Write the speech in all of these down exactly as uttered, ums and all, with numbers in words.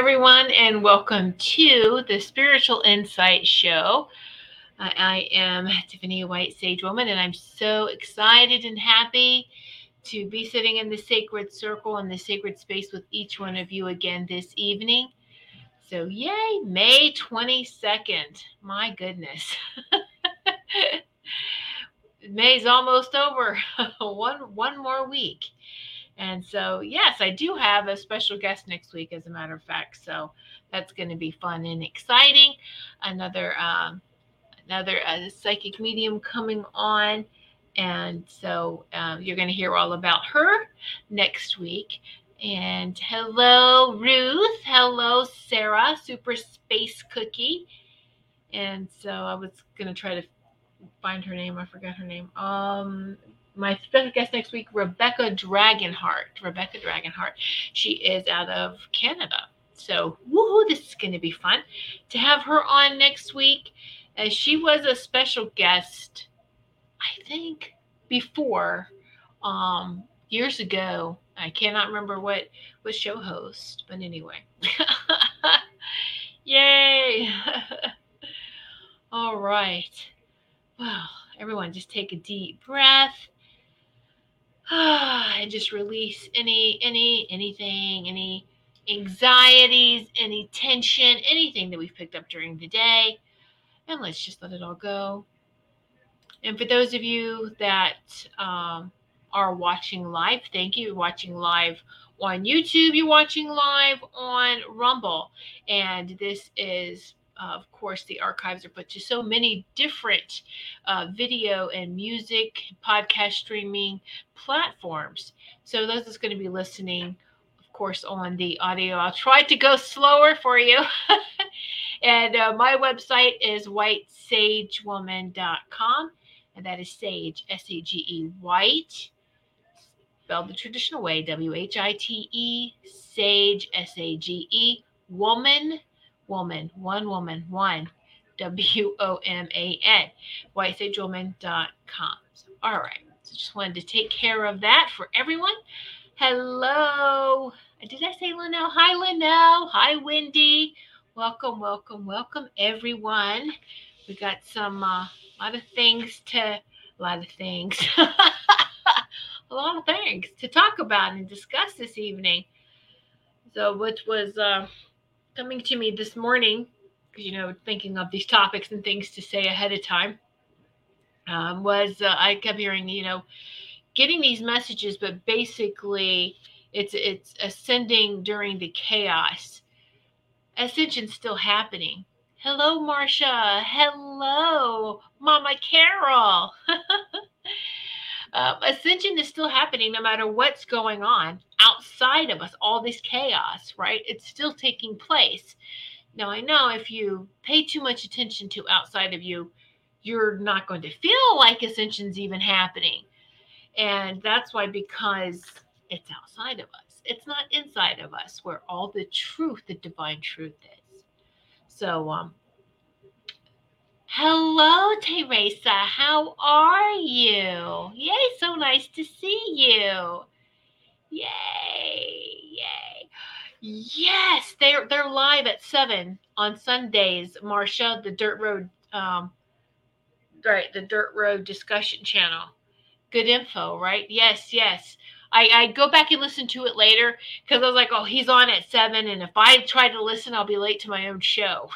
everyone, and welcome to the Spiritual Insight Show. I, I am Tiffany White Sage Woman, and I'm so excited and happy to be sitting in the sacred circle in the sacred space with each one of you again this evening. So yay, May twenty-second. My goodness. May's almost over. one one more week. And so, yes, I do have a special guest next week, as a matter of fact. So that's going to be fun and exciting. Another um, another uh, psychic medium coming on. And so um, you're going to hear all about her next week. And hello, Ruth. Hello, Sarah, Super Space Cookie. And so I was going to try to find her name. I forgot her name. Um... My special guest next week, Rebecca Dragonheart. Rebecca Dragonheart. She is out of Canada. So, woohoo, this is going to be fun to have her on next week. Uh, she was a special guest, I think, before, um, years ago. I cannot remember what was show host, but anyway. Yay. All right. Well, everyone, just take a deep breath. Ah, and just release any, any, anything, any anxieties, any tension, anything that we've picked up during the day. And let's just let it all go. And for those of you that um, are watching live, thank you. You're watching live on YouTube. You're watching live on Rumble. And this is, uh, of course, the archives are put to so many different uh, video and music, podcast streaming platforms. So those that's going to be listening, of course, on the audio. I'll try to go slower for you. And uh, my website is white sage woman dot com. And that is Sage, S A G E, White, spelled the traditional way, W H I T E, Sage, S A G E, Woman. Woman, one woman, one, W O M A N, white sage woman dot com. All right. So just wanted to take care of that for everyone. Hello. Did I say Linnell? Hi, Linnell. Hi, Wendy. Welcome, welcome, welcome, everyone. We got some, uh, a lot of things to, a lot of things, a lot of things to talk about and discuss this evening. So, which was, uh, coming to me this morning, because, you know, thinking of these topics and things to say ahead of time, um, was uh, I kept hearing, you know, getting these messages, but basically it's it's ascending during the chaos. Ascension's still happening. Hello, Marcia. Hello, Mama Carol. uh, ascension is still happening no matter what's going on outside of us, all this chaos, right? It's still taking place. Now, I know if you pay too much attention to outside of you, you're not going to feel like ascension's even happening. And that's why, because it's outside of us. It's not inside of us where all the truth, the divine truth is. So, um, hello, Teresa. How are you? Yay, so nice to see you. Yay, yay. Yes, they're they're live at seven on Sundays, Marsha, the Dirt Road um right, the Dirt Road discussion channel. Good info, right? Yes, yes. I, I go back and listen to it later because I was like, oh, he's on at seven, and if I try to listen, I'll be late to my own show.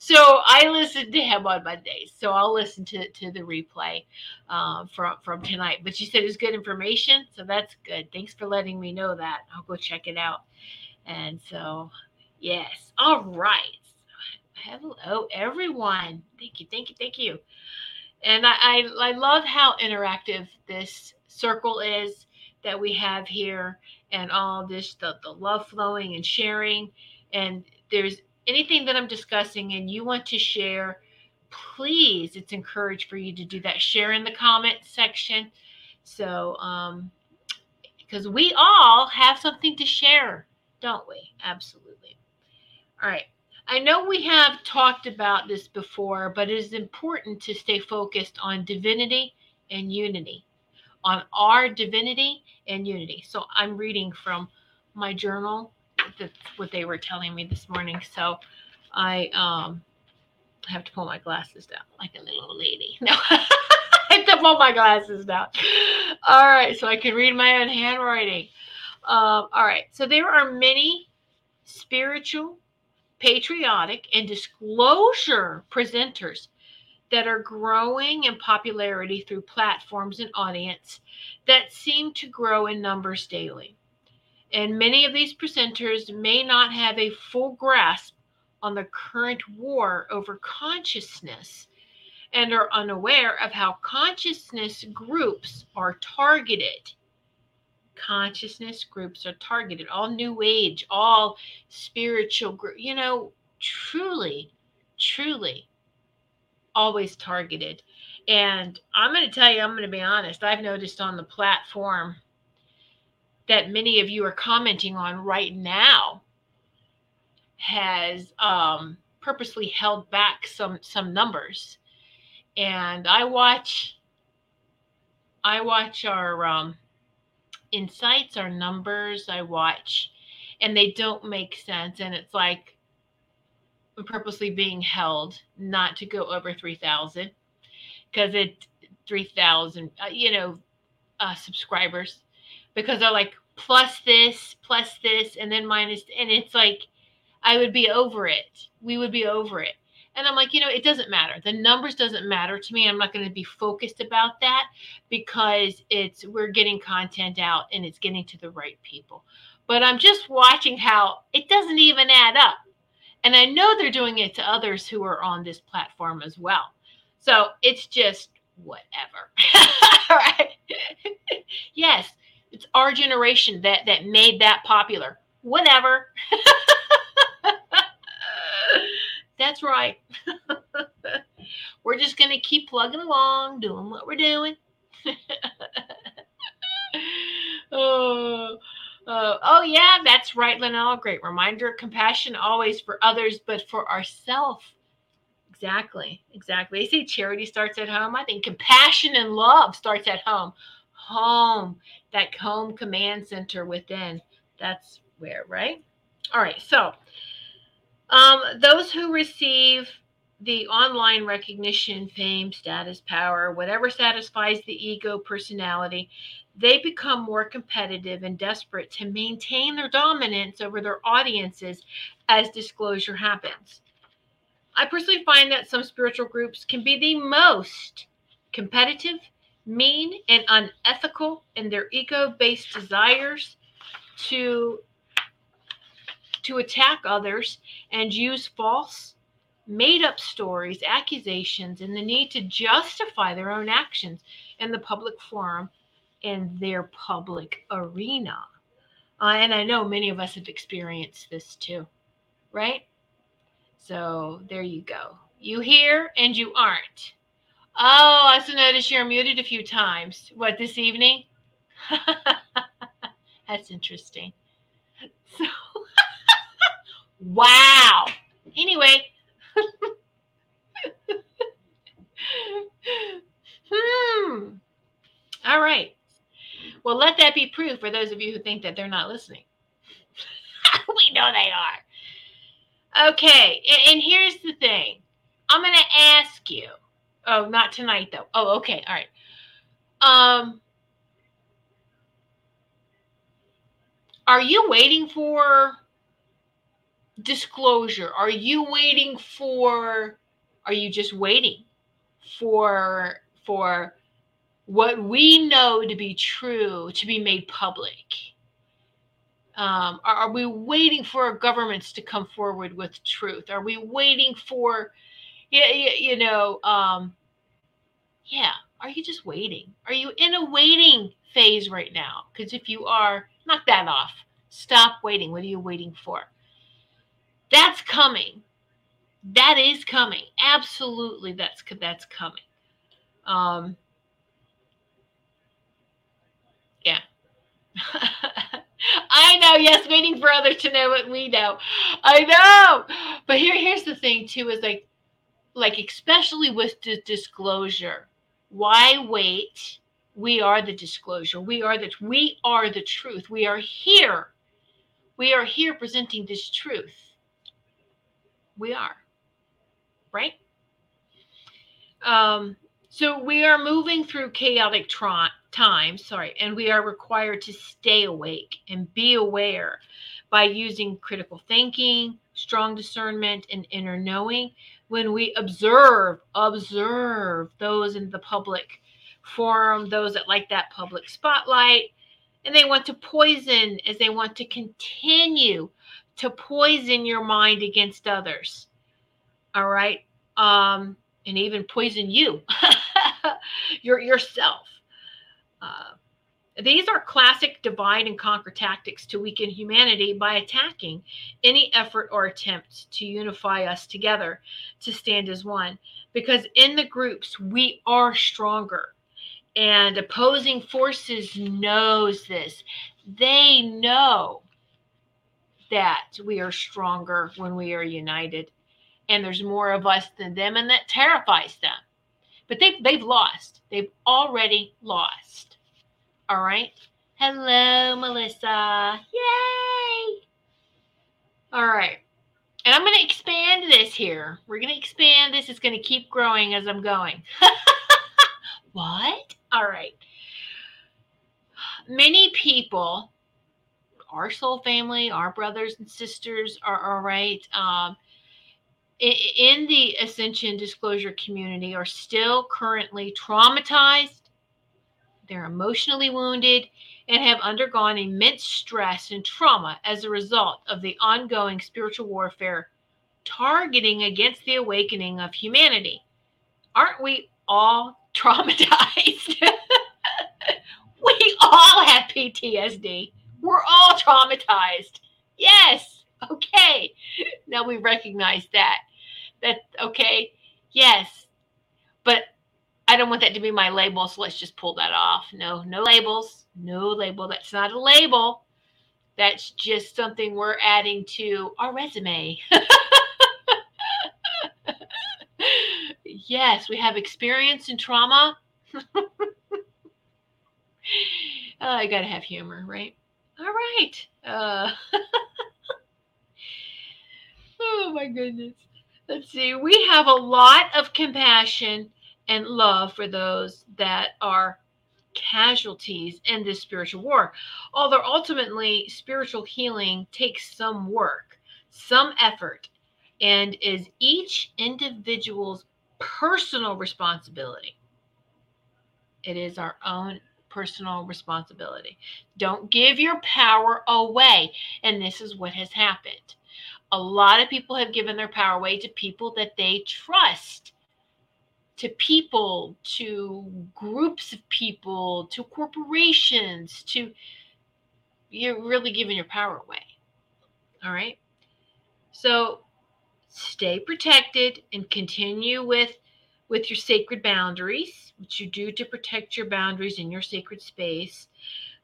So I listen to him on Mondays. So I'll listen to, to the replay uh, from, from tonight. But you said it was good information. So that's good. Thanks for letting me know that. I'll go check it out. And so, yes. All right. Hello, everyone. Thank you. Thank you. Thank you. And I, I, I love how interactive this circle is that we have here, and all this, the, the love flowing and sharing. And there's anything that I'm discussing and you want to share, please, it's encouraged for you to do that. Share in the comment section. So, um, because we all have something to share, don't we? Absolutely. All right. I know we have talked about this before, but it is important to stay focused on divinity and unity, on our divinity and unity. So I'm reading from my journal that's what they were telling me this morning. So I um have to pull my glasses down like a little old lady. No, I have to pull my glasses down. All right, so I can read my own handwriting. Um, all right, so there are many spiritual, patriotic, and disclosure presenters that are growing in popularity through platforms and audience that seem to grow in numbers daily. And many of these presenters may not have a full grasp on the current war over consciousness and are unaware of how consciousness groups are targeted. Consciousness groups are targeted. All New Age, all spiritual groups, you know, truly, truly always targeted. And I'm going to tell you, I'm going to be honest. I've noticed on the platform that many of you are commenting on right now has um, purposely held back some some numbers. And I watch, I watch our um, insights, our numbers. I watch, and they don't make sense. And it's like I'm purposely being held not to go over three thousand because it three thousand, uh, you know, uh, subscribers. Because they're like, plus this, plus this, and then minus. And it's like, I would be over it. We would be over it. And I'm like, you know, it doesn't matter. The numbers doesn't matter to me. I'm not going to be focused about that because it's we're getting content out and it's getting to the right people. But I'm just watching how it doesn't even add up. And I know they're doing it to others who are on this platform as well. So it's just whatever. All right. Yes. It's our generation that, that made that popular. Whatever. That's right. We're just going to keep plugging along, doing what we're doing. oh, oh, oh, yeah, that's right, Linnell. Great reminder. Compassion always for others, but for ourselves. Exactly. Exactly. They say charity starts at home. I think compassion and love starts at home. Home, that home command center within. That's where, right? All right. So um, those who receive the online recognition, fame, status, power, whatever satisfies the ego personality, they become more competitive and desperate to maintain their dominance over their audiences as disclosure happens. I personally find that some spiritual groups can be the most competitive, mean, and unethical in their ego-based desires to to attack others and use false, made-up stories, accusations, and the need to justify their own actions in the public forum and their public arena. Uh, and I know many of us have experienced this too, right? So there you go. You hear and you aren't. Oh, I also noticed you're muted a few times. What, this evening? That's interesting. So, wow. Anyway. hmm. All right. Well, let that be proof for those of you who think that they're not listening. We know they are. Okay. And, and here's the thing. I'm going to ask you. Oh, not tonight, though. Oh, okay. All right. Um, are you waiting for disclosure? Are you waiting for, are you just waiting for, for what we know to be true to be made public? Um, are, are we waiting for our governments to come forward with truth? Are we waiting for, you, you, you know, um, yeah. Are you just waiting? Are you in a waiting phase right now? Because if you are, knock that off. Stop waiting. What are you waiting for? That's coming. That is coming. Absolutely, that's that's coming. Um, yeah. I know. Yes, waiting for others to know what we know. I know. But here, here's the thing too: is like, like especially with the disclosure. Why wait? We are the disclosure. We are the we are the truth. We are here. We are here presenting this truth. We are, right? Um, so we are moving through chaotic tra- times, sorry, and we are required to stay awake and be aware by using critical thinking, strong discernment, and inner knowing. When we observe, observe those in the public forum, those that like that public spotlight, and they want to poison, as they want to continue to poison your mind against others. All right. Um, and even poison you, your yourself. Uh, these are classic divide and conquer tactics to weaken humanity by attacking any effort or attempt to unify us together, to stand as one. Because in the groups, we are stronger. And opposing forces knows this. They know that we are stronger when we are united. And there's more of us than them, and that terrifies them. But they've, they've lost. They've already lost. All right? Hello, Melissa. Yay! All right. And I'm going to expand this here. We're going to expand this. It's going to keep growing as I'm going. What? All right. Many people, our soul family, our brothers and sisters, are all right, um, in the Ascension Disclosure community are still currently traumatized. They're emotionally wounded and have undergone immense stress and trauma as a result of the ongoing spiritual warfare targeting against the awakening of humanity. Aren't we all traumatized? We all have P T S D. We're all traumatized. Yes. Okay. Now we recognize that. That okay. Yes. But I don't want that to be my label, so let's just pull that off. No, no labels. No label. That's not a label. That's just something we're adding to our resume. Yes, we have experience and trauma. I gotta have humor, right? All right. Uh, oh, my goodness. Let's see. We have a lot of compassion and love for those that are casualties in this spiritual war. Although ultimately, spiritual healing takes some work, some effort, and is each individual's personal responsibility. It is our own personal responsibility. Don't give your power away. And this is what has happened. A lot of people have given their power away to people that they trust, to people, to groups of people, to corporations, to, you're really giving your power away. All right. So stay protected and continue with, with your sacred boundaries, which you do to protect your boundaries in your sacred space.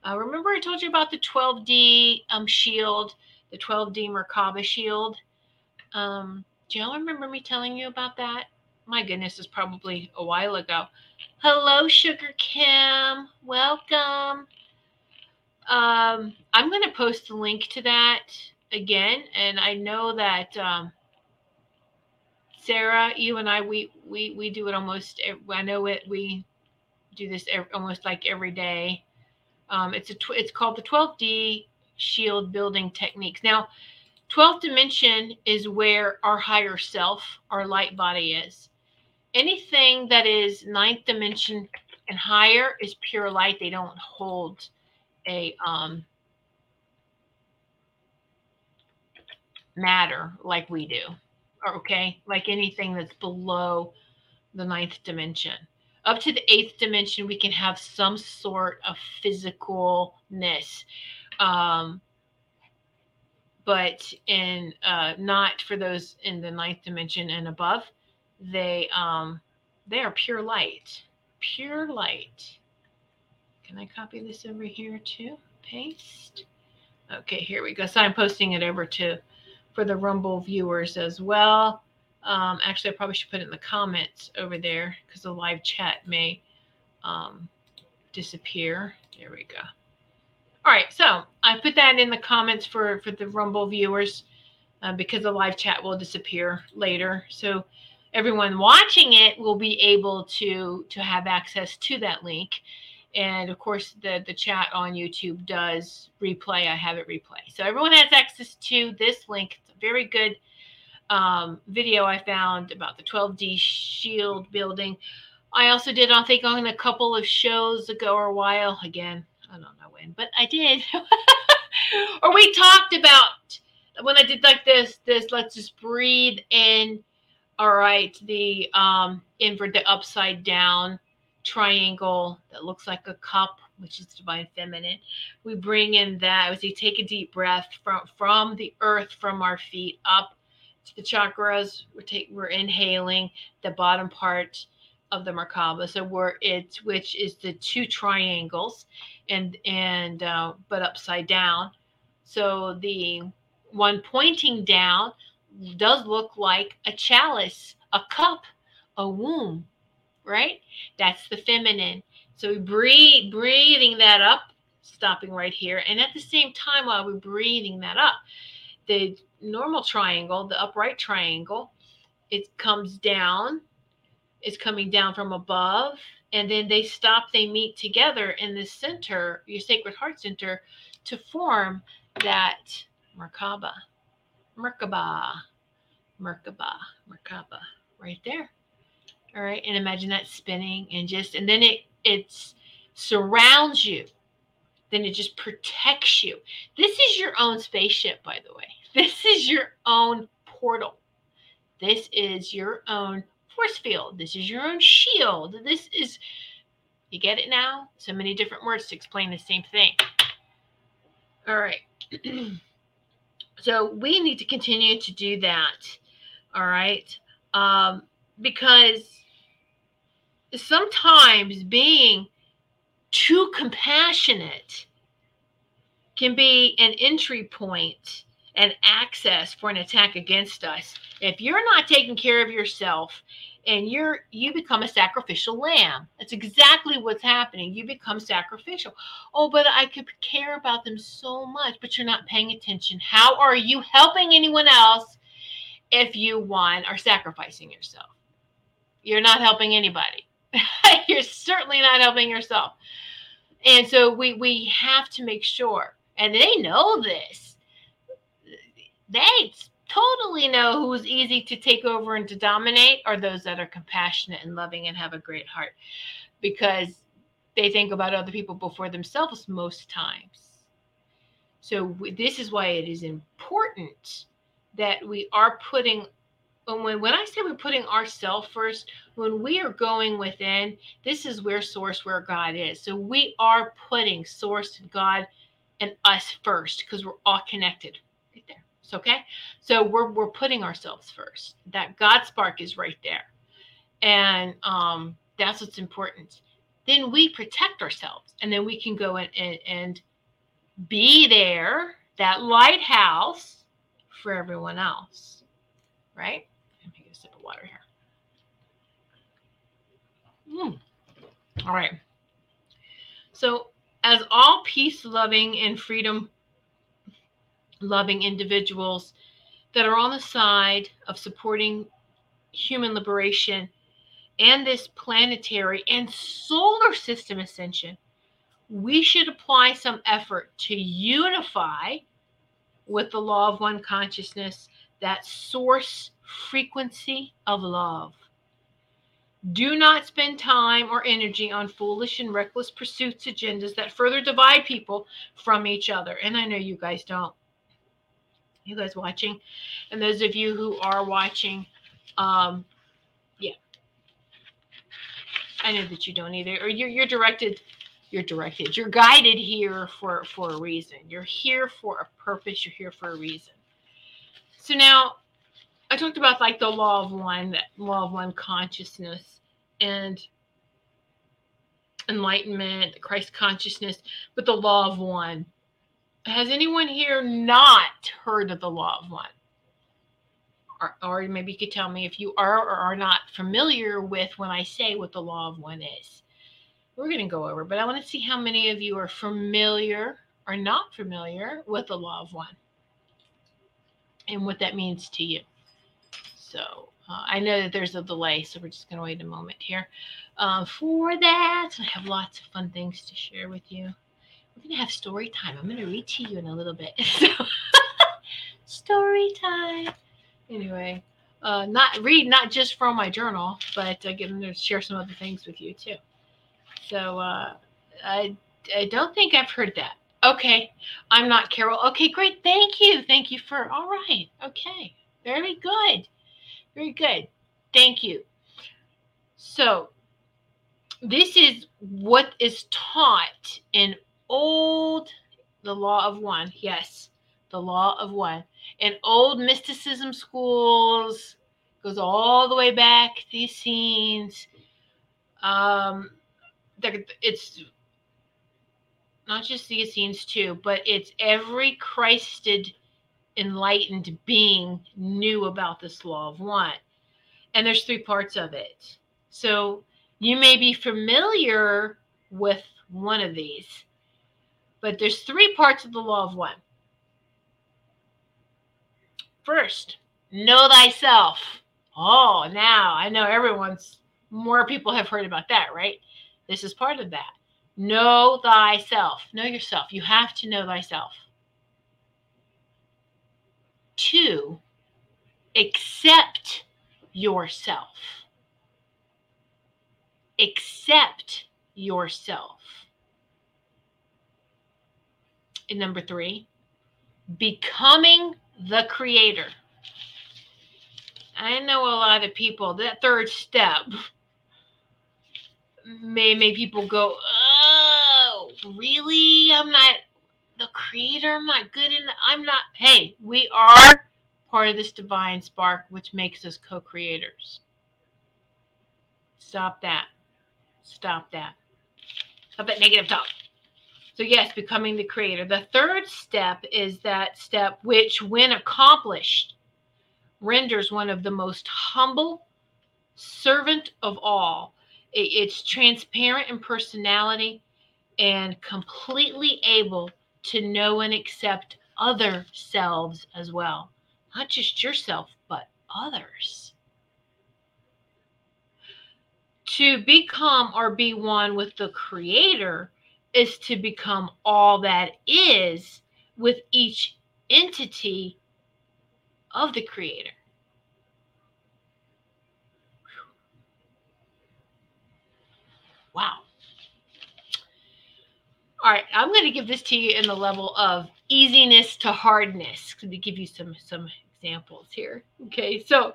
Uh, remember I told you about the twelve D um, shield, the twelve D Merkaba shield. Um, do y'all remember me telling you about that? My goodness, it's probably a while ago. Hello, Sugar Kim. Welcome. Um, I'm going to post the link to that again. And I know that um, Sarah, you and I, we, we, we do it almost, I know it, we do this every, almost like every day. Um, it's a tw- it's called the twelve D shield building techniques. Now, twelfth dimension is where our higher self, our light body is. Anything that is ninth dimension and higher is pure light. They don't hold a um, matter like we do, okay? Like anything that's below the ninth dimension. Up to the eighth dimension, we can have some sort of physicalness. Um, but in uh, not for those in the ninth dimension and above, they um, they are pure light, pure light. Can I copy this over here too? Paste. Okay, here we go. So I'm posting it over to for the Rumble viewers as well. Um, actually, I probably should put it in the comments over there because the live chat may um, disappear. There we go. All right, so I put that in the comments for, for the Rumble viewers uh, because the live chat will disappear later. So everyone watching it will be able to to have access to that link. And, of course, the, the chat on YouTube does replay. I have it replay. So everyone has access to this link. It's a very good um, video I found about the twelve D shield building. I also did, I think, on a couple of shows ago or a while. Again, I don't know when, but I did. Or we talked about when I did like this, this, let's just breathe in. All right, the um, invert, the upside down triangle that looks like a cup, which is divine feminine. We bring in that as we take a deep breath from from the earth, from our feet up to the chakras. We're take we're inhaling the bottom part of the Merkaba. So we're it's which is the two triangles, and and uh, but upside down. So the one pointing down does look like a chalice, a cup, a womb. Right? That's the feminine. So we breathe, breathing that up, stopping right here. And at the same time, while we're breathing that up, the normal triangle, the upright triangle, it comes down. It's coming down from above. And then they stop, they meet together in the center, your sacred heart center, to form that Merkaba. Merkaba. Merkaba. Merkaba. Right there. All right, and imagine that spinning and just, and then it it's surrounds you. Then it just protects you. This is your own spaceship, by the way. This is your own portal. This is your own force field. This is your own shield. This is, you get it now? So many different words to explain the same thing. All right. So we need to continue to do that. All right. Um, because sometimes being too compassionate can be an entry point and access for an attack against us. If you're not taking care of yourself and you're you become a sacrificial lamb, that's exactly what's happening. You become sacrificial. Oh, but I could care about them so much, but you're not paying attention. How are you helping anyone else if you, one, are sacrificing yourself? You're not helping anybody. You're certainly not helping yourself. And so we, we have to make sure, and they know this. They totally know who's easy to take over and to dominate are those that are compassionate and loving and have a great heart, because they think about other people before themselves most times. So this is why it is important that we are putting, when, when I say we're putting ourselves first, when we are going within, this is where source, where God is. So we are putting source, God, and us first, because we're all connected right there. It's okay. So we're we're putting ourselves first. That God spark is right there. And um, that's what's important. Then we protect ourselves, and then we can go in and, and be there, that lighthouse, for everyone else, right? Let me get a sip of water here. Mm. All right. So, as all peace-loving and freedom-loving individuals that are on the side of supporting human liberation and this planetary and solar system ascension, we should apply some effort to unify with the law of one consciousness, that source frequency of love. Do not spend time or energy on foolish and reckless pursuits, agendas that further divide people from each other. And I know you guys don't. You guys watching, and those of you who are watching, um, yeah, I know that you don't either, or you're you're directed. You're directed. You're guided here for, for a reason. You're here for a purpose. You're here for a reason. So now I talked about like the law of one, that law of one consciousness and enlightenment, the Christ consciousness, but the law of one. Has anyone here not heard of the law of one? Or, or maybe you could tell me if you are or are not familiar with when I say what the law of one is. We're going to go over, but I want to see how many of you are familiar are not familiar with the Law of One and what that means to you. So uh, I know that there's a delay, so we're just going to wait a moment here uh, for that. I have lots of fun things to share with you. We're going to have story time. I'm going to read to you in a little bit. So story time. Anyway, uh, not read, not just from my journal, but uh, getting to share some other things with you too. So uh, I, I don't think I've heard that. Okay. I'm not Carol. Okay, great. Thank you. Thank you for, all right. Okay. Very good. Very good. Thank you. So this is what is taught in old, the Law of One. Yes. The Law of One. In old mysticism schools, goes all the way back to the Essenes. Um, it's not just the Essenes too, but it's every Christed enlightened being knew about this Law of One. And there's three parts of it. So you may be familiar with one of these, but there's three parts of the Law of One. First, know thyself. Oh, now I know everyone's, more people have heard about that, right? This is part of that. Know thyself. Know yourself. You have to know thyself. Two, accept yourself. Accept yourself. And number three, becoming the creator. I know a lot of people, that third step may make people go, oh, really? I'm not the creator. I'm not good enough. I'm not. Hey, we are part of this divine spark, which makes us co-creators. Stop that. Stop that. Stop that negative talk. So yes, becoming the creator. The third step is that step which, when accomplished, renders one of the most humble servant of all. It's transparent in personality and completely able to know and accept other selves as well. Not just yourself, but others. To become or be one with the creator is to become all that is with each entity of the creator. Wow. All right, I'm going to give this to you in the level of easiness to hardness to give you some some examples here. Okay, so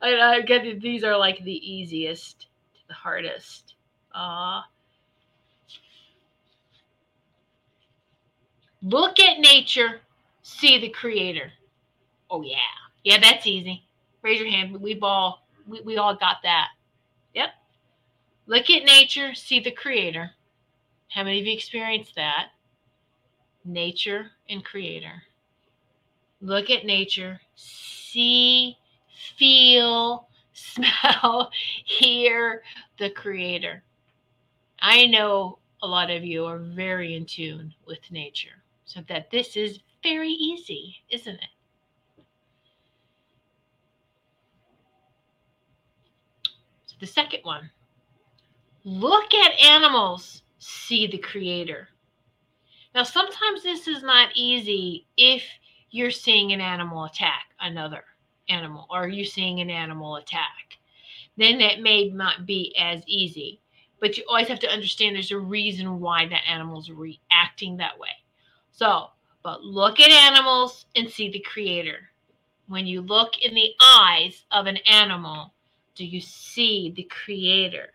I, I got these are like the easiest to the hardest. Uh, Look at nature, see the creator. Oh yeah, yeah, that's easy. Raise your hand. We've all we, we all got that. Yep. Look at nature, see the creator. How many of you experienced that? Nature and creator. Look at nature, see, feel, smell, hear the creator. I know a lot of you are very in tune with nature. So that this is very easy, isn't it? So the second one, look at animals, see the creator. Now, sometimes this is not easy if you're seeing an animal attack another animal, or you're seeing an animal attack. Then that may not be as easy, but you always have to understand there's a reason why that animal's reacting that way. So, but look at animals and see the creator. When you look in the eyes of an animal, do you see the creator?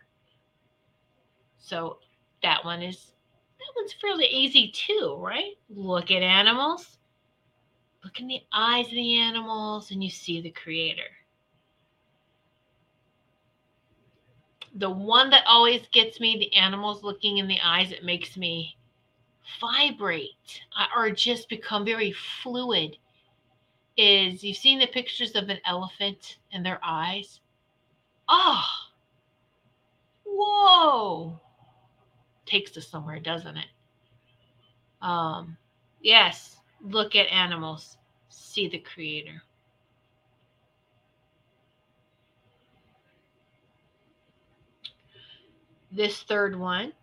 So that one is, that one's fairly easy too, right? Look at animals, look in the eyes of the animals, and you see the creator. The one that always gets me, the animals looking in the eyes, it makes me vibrate or just become very fluid, is you've seen the pictures of an elephant and their eyes. Oh, whoa. Takes us somewhere, doesn't it? Um, Yes, look at animals. See the creator. This third one.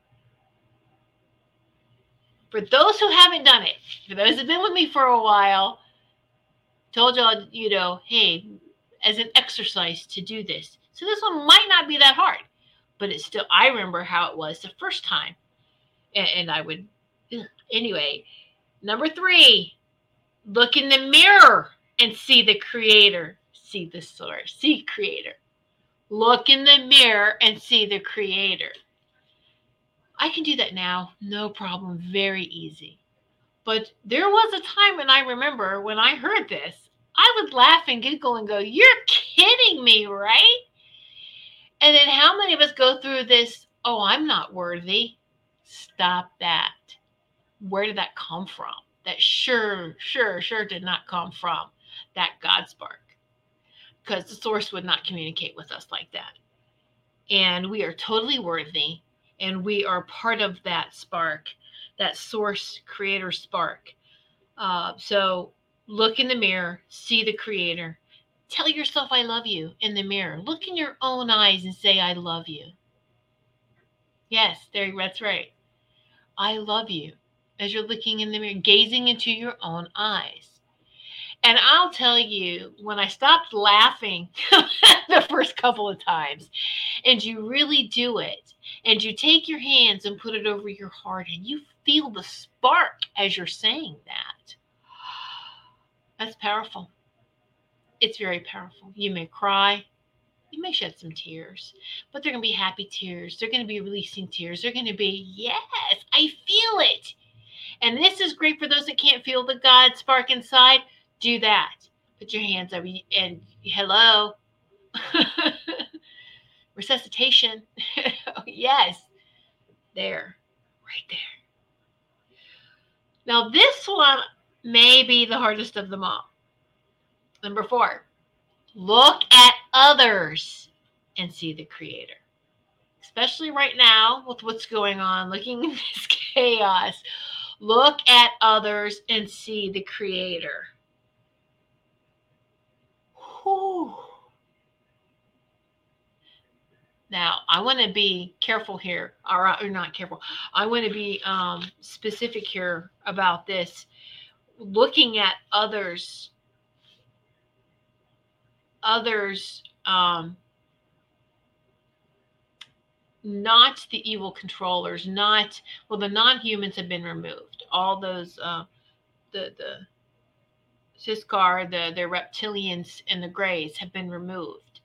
For those who haven't done it, for those who've been with me for a while, told y'all, you know, hey, as an exercise to do this. So this one might not be that hard, but it's still, I remember how it was the first time. And, and I would, ugh. Anyway, number three, look in the mirror and see the creator, see the source, see creator. Look in the mirror and see the creator. I can do that now, no problem, very easy. But there was a time when I remember when I heard this, I would laugh and giggle and go, you're kidding me, right? And then how many of us go through this, oh, I'm not worthy. Stop that. Where did that come from? That sure, sure, sure did not come from that God spark. Because the source would not communicate with us like that. And we are totally worthy. And we are part of that spark, that source creator spark. Uh, so look in the mirror, see the creator. Tell yourself I love you in the mirror. Look in your own eyes and say I love you. Yes, there, that's right. I love you as you're looking in the mirror, gazing into your own eyes. And I'll tell you, when I stopped laughing the first couple of times, and you really do it, and you take your hands and put it over your heart, and you feel the spark as you're saying that. That's powerful. It's very powerful. You may cry. You may shed some tears, but they're going to be happy tears. They're going to be releasing tears. They're going to be, yes, I feel it. And this is great for those that can't feel the God spark inside. Do that. Put your hands over and hello. Resuscitation. Yes. There. Right there. Now this one may be the hardest of them all. Number four. Look at others and see the creator. Especially right now with what's going on. Looking in this chaos. Look at others and see the creator. Whew. Now, I want to be careful here, or, or not careful. I want to be um, specific here about this. Looking at others, others, um, not the evil controllers, not, well, the non-humans have been removed. All those, uh, the, the, Siskar, the, the reptilians and the grays have been removed.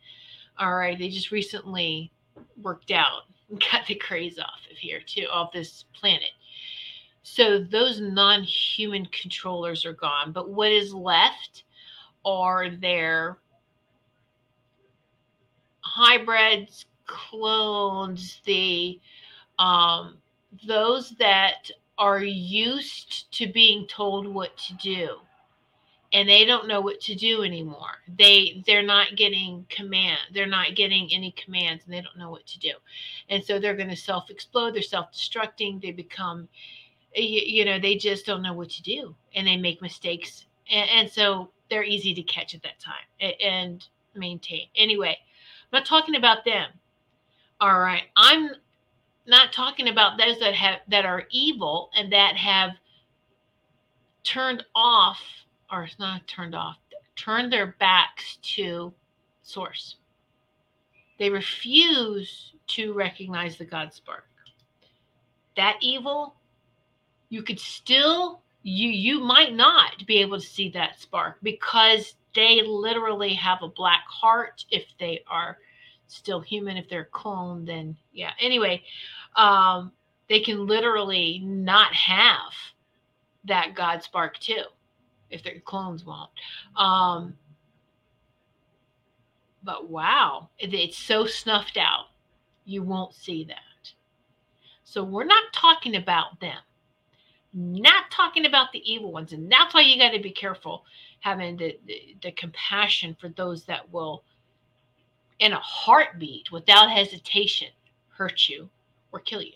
All right. They just recently worked out and got the grays off of here too, off this planet. So those non-human controllers are gone. But what is left are their hybrids, clones, the um, those that are used to being told what to do. And they don't know what to do anymore. They, they're not getting command. They're not getting any commands, and they don't know what to do. And so they're going to self-explode. They're self-destructing. They become, you, you know, they just don't know what to do. And they make mistakes. And, and so they're easy to catch at that time and, and maintain. Anyway, I'm not talking about them. All right. I'm not talking about those that have that are evil and that have turned off or it's not turned off, turn their backs to source. They refuse to recognize the God spark. That evil, you could still, you, you might not be able to see that spark because they literally have a black heart if they are still human. If they're cloned, then yeah. Anyway, um, they can literally not have that God spark too. If their clones won't. Um, but wow, it, it's so snuffed out. You won't see that. So we're not talking about them. Not talking about the evil ones. And that's why you got to be careful having the, the, the compassion for those that will, in a heartbeat, without hesitation, hurt you or kill you.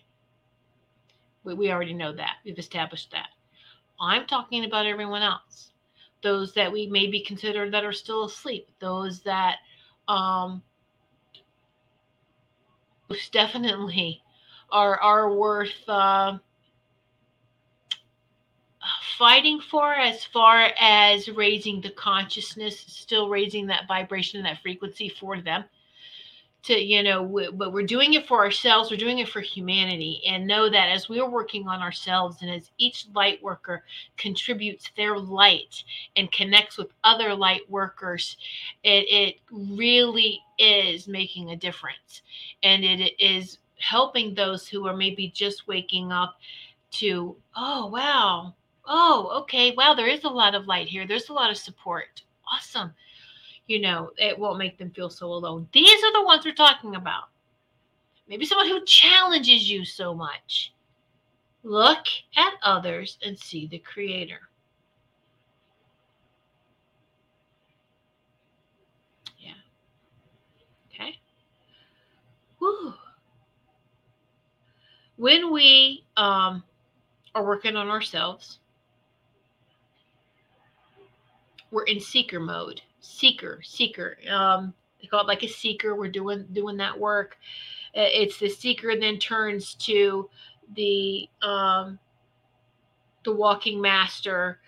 We, we already know that. We've established that. I'm talking about everyone else. Those that we may be considered that are still asleep. Those that um, definitely are are worth uh, fighting for, as far as raising the consciousness, still raising that vibration and that frequency for them. To, you know, we, but we're doing it for ourselves. We're doing it for humanity. And know that as we're working on ourselves, and as each light worker contributes their light and connects with other light workers, it, it really is making a difference. And it, it is helping those who are maybe just waking up to, oh, wow. Oh, okay. Wow. There is a lot of light here. There's a lot of support. Awesome. You know, it won't make them feel so alone. These are the ones we're talking about. Maybe someone who challenges you so much. Look at others and see the Creator. Yeah. Okay. Whew. When we um, are working on ourselves, we're in seeker mode. Seeker, seeker. Um, they call it like a seeker. We're doing doing that work. It's the seeker then turns to the um, the walking master,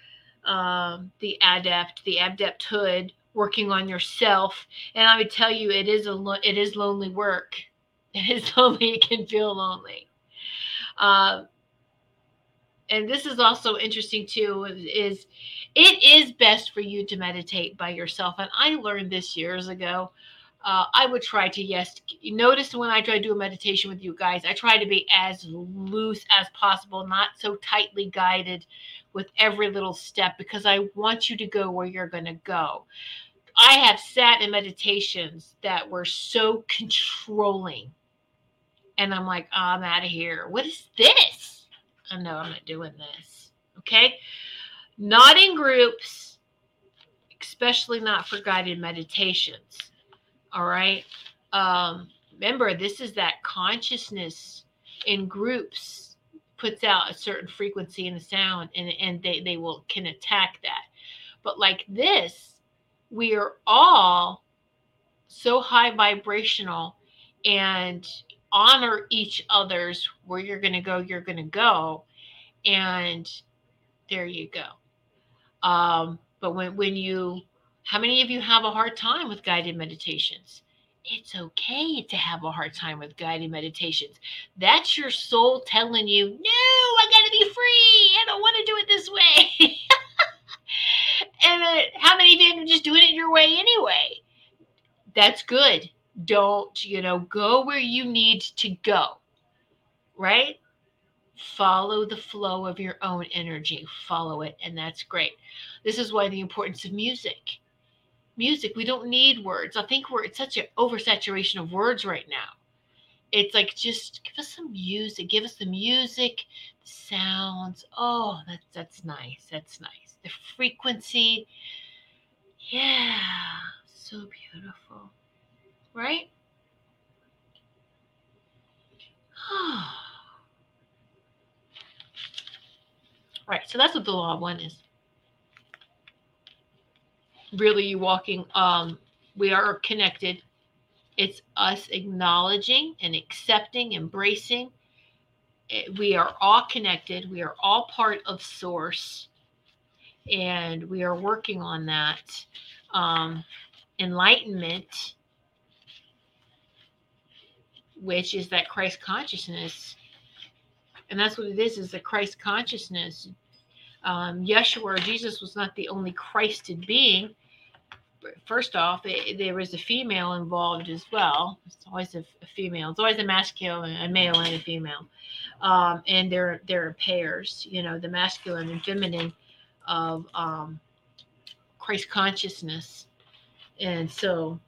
um, the adept, the adepthood, working on yourself. And I would tell you, it is a lo- it is lonely work. It is lonely. It can feel lonely. Uh, and this is also interesting too. Is It is best for you to meditate by yourself. And I learned this years ago. Uh, I would try to, yes, notice when I try to do a meditation with you guys, I try to be as loose as possible, not so tightly guided with every little step, because I want you to go where you're going to go. I have sat in meditations that were so controlling. And I'm like, oh, I'm out of here. What is this? I know I'm not doing this. Okay. Not in groups, especially not for guided meditations. All right. Um, remember, this is that consciousness in groups puts out a certain frequency and a sound, and, and they, they will can attack that. But like this, we are all so high vibrational and honor each other's where you're going to go, you're going to go. And there you go. Um, but when, when you, how many of you have a hard time with guided meditations? It's okay to have a hard time with guided meditations. That's your soul telling you, no, I got to be free. I don't want to do it this way. And uh, how many of you are just doing it your way anyway? That's good. Don't, you know, go where you need to go. Right? Follow the flow of your own energy. Follow it, and that's great. This is why the importance of music. Music, we don't need words. I think we're it's such an oversaturation of words right now. It's like, just give us some music. Give us the music, the sounds. Oh, that's that's nice. That's nice. The frequency. Yeah, so beautiful. Right? Oh. All right, so that's what the Law of One is. Really, you walking, um, we are connected. It's us acknowledging and accepting, embracing. It, we are all connected. We are all part of Source. And we are working on that. Um, enlightenment, which is that Christ consciousness. And that's what it is, is the Christ consciousness. Um, Yeshua, Jesus, was not the only Christed being. First off, it, there was a female involved as well. It's always a, a female. It's always a masculine, a male and a female. Um, and they're, they're pairs, you know, the masculine and feminine of um, Christ consciousness. And so...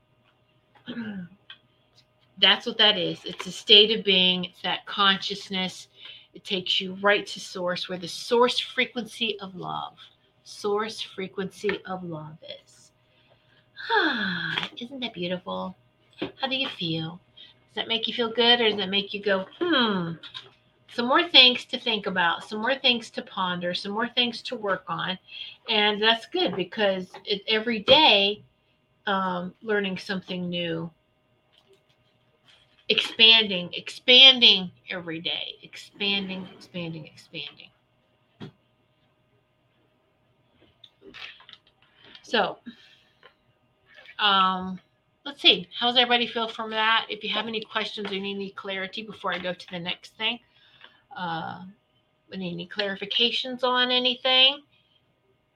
that's what that is. It's a state of being. It's that consciousness. It takes you right to Source, where the source frequency of love, source frequency of love is. Ah, isn't that beautiful? How do you feel? Does that make you feel good, or does that make you go, hmm, some more things to think about, some more things to ponder, some more things to work on. And that's good because it, every day, um, learning something new, expanding, expanding every day, expanding, expanding, expanding. So, um, let's see. How's everybody feel from that? If you have any questions or you need any clarity before I go to the next thing, uh, any clarifications on anything,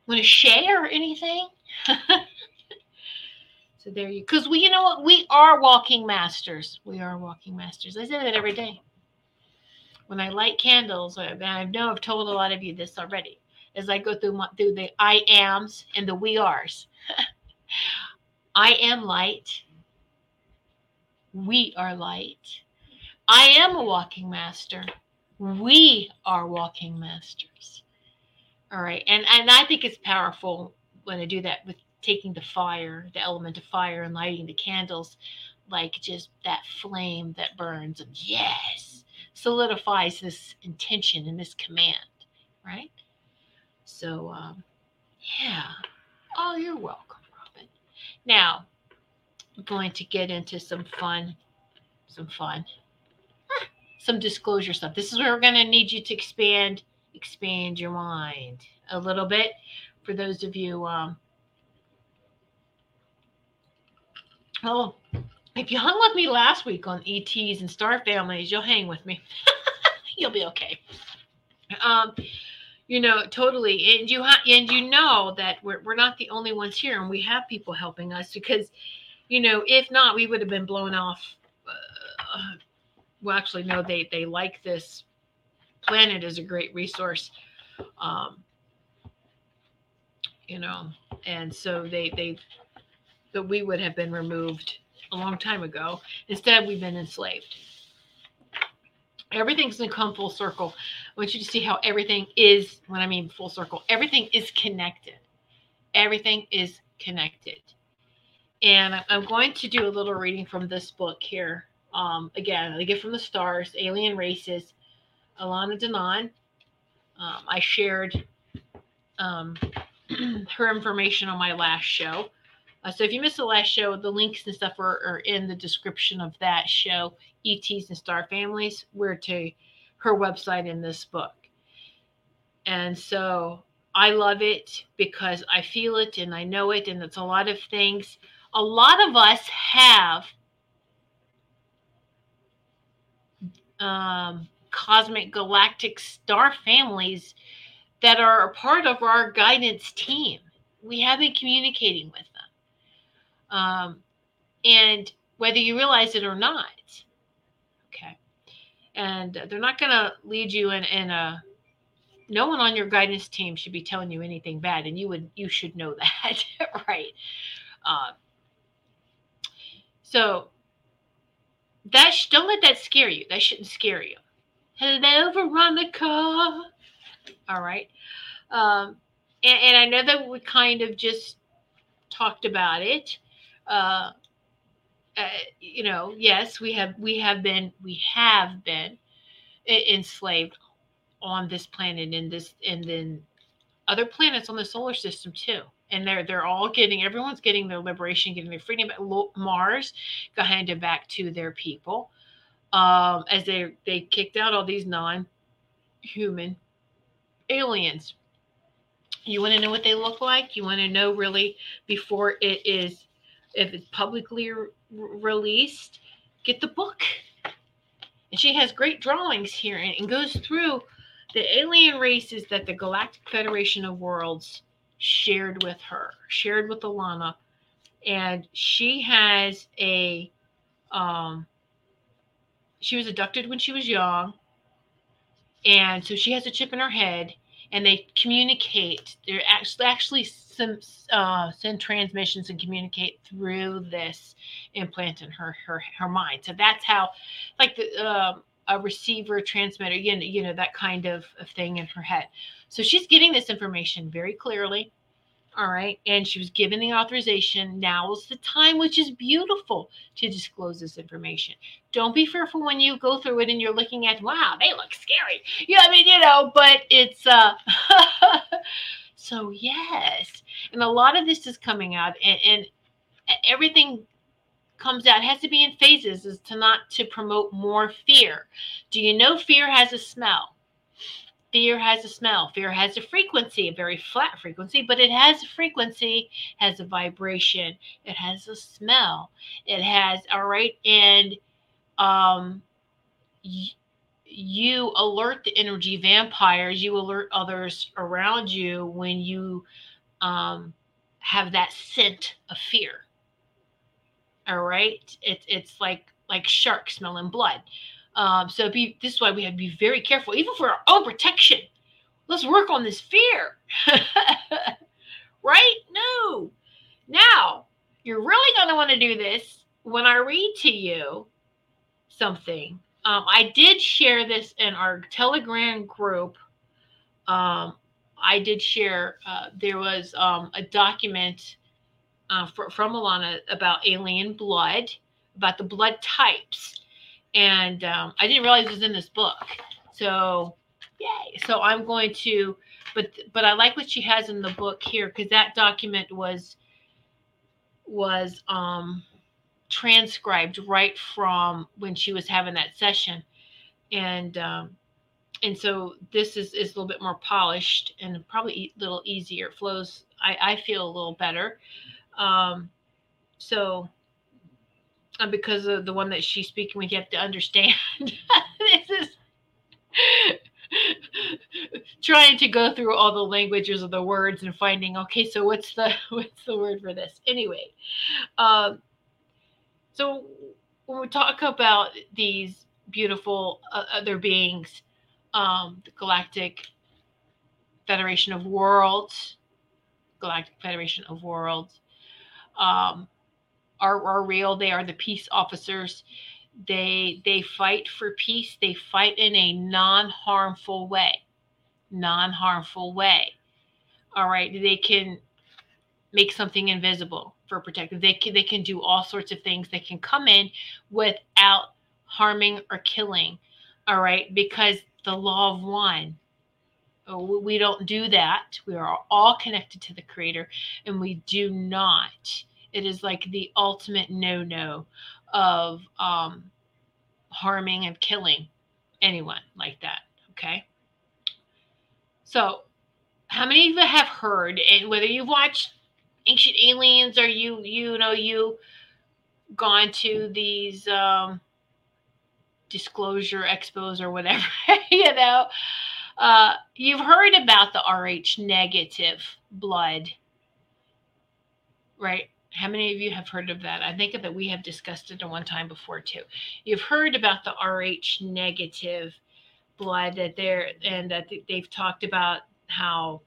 want to share anything? So there you, because we, you know what, we are walking masters. We are walking masters. I say that every day. When I light candles, and I know I've told a lot of you this already, as I go through my, through the I ams and the we ares. I am light. We are light. I am a walking master. We are walking masters. All right, and and I think it's powerful when I do that with taking the fire, the element of fire, and lighting the candles, like just that flame that burns. And yes, solidifies this intention and this command, right? So, um, yeah. Oh, you're welcome, Robin. Now, I'm going to get into some fun, some fun, ah, some disclosure stuff. This is where we're going to need you to expand, expand your mind a little bit. For those of you, um, oh, if you hung with me last week on E Ts and star families, you'll hang with me. You'll be okay. Um, you know, totally. And you ha- and you know that we're we're not the only ones here, and we have people helping us because, you know, if not, we would have been blown off. Uh, well, actually, no, they they like this planet as a great resource. Um, you know, and so they they. But we would have been removed a long time ago. Instead, we've been enslaved. Everything's going to come full circle. I want you to see how everything is, when I mean full circle, everything is connected. Everything is connected. And I'm going to do a little reading from this book here. Um, again, A Gift from the Stars, Alien Races, Elena Danaan. Um, I shared um, her information on my last show. Uh, so if you missed the last show, the links and stuff are, are in the description of that show, E Ts and Star Families, where to her website in this book. And so I love it because I feel it and I know it, and it's a lot of things. A lot of us have um, cosmic galactic star families that are a part of our guidance team. We have been communicating with them. Um, and whether you realize it or not, okay, and they're not going to lead you in, in a, no one on your guidance team should be telling you anything bad, and you would, you should know that, right? Um, so that, sh- don't let that scare you. That shouldn't scare you. Hello, Veronica. All right. Um, and, and I know that we kind of just talked about it. Uh, uh, you know, yes, we have, we have been, we have been enslaved on this planet, and this, and then other planets on the solar system too. And they're, they're all getting, everyone's getting their liberation, getting their freedom. But Mars got handed back to their people um, as they, they kicked out all these non-human aliens. You want to know what they look like? You want to know really before it is, if it's publicly re- released, get the book. And she has great drawings here, and, and goes through the alien races that the Galactic Federation of Worlds shared with her, shared with Elena. And she has a, um, she was abducted when she was young. And so she has a chip in her head, and they communicate. They're actually, actually some, uh, send transmissions and communicate through this implant in her, her, her mind. So that's how, like the, um, a receiver, transmitter, you know, you know, that kind of, of thing in her head. So she's getting this information very clearly. All right. And she was given the authorization. Now is the time, which is beautiful, to disclose this information. Don't be fearful when you go through it and you're looking at, wow, they look scary. You know, I mean, you know, but it's, uh, so yes. And a lot of this is coming out, and, and everything comes out. It has to be in phases, is to not to promote more fear. Do you know fear has a smell? Fear has a smell. Fear has a frequency, a very flat frequency, but it has a frequency, has a vibration, it has a smell, it has, all right, and um, y- you alert the energy vampires, you alert others around you when you um, have that scent of fear, all right? It, it's like, like shark smelling blood. Um, so be, this is why we have to be very careful, even for our own protection. Let's work on this fear, right? No. Now, you're really going to want to do this when I read to you something. Um, I did share this in our Telegram group. Um, I did share, uh, there was um, a document uh, for, from Elena about alien blood, about the blood types. And um, I didn't realize it was in this book. So, yay. So I'm going to, but but I like what she has in the book here, because that document was, was um, transcribed right from when she was having that session. And um, and so this is, is a little bit more polished and probably a little easier. It flows, I, I feel a little better. Um, so... because of the one that she's speaking with, you have to understand this is trying to go through all the languages of the words and finding, okay, so what's the what's the word for this? Anyway, um, so when we talk about these beautiful uh, other beings, um, the Galactic Federation of Worlds, Galactic Federation of Worlds, um, Are, are real. They are the peace officers. They they fight for peace. They fight in a non-harmful way. Non-harmful way. All right. They can make something invisible for protective. They can, they can do all sorts of things. They can come in without harming or killing. All right. Because the law of one. We don't do that. We are all connected to the Creator, and we do not. It is like the ultimate no-no of um, harming and killing anyone like that, okay? So how many of you have heard, and whether you've watched Ancient Aliens or you, you know, you gone to these um, disclosure expos or whatever, you know, uh, you've heard about the R H negative blood, right? How many of you have heard of that? I think that we have discussed it one time before too. You've heard about the R H negative blood that they're, and that they've talked about how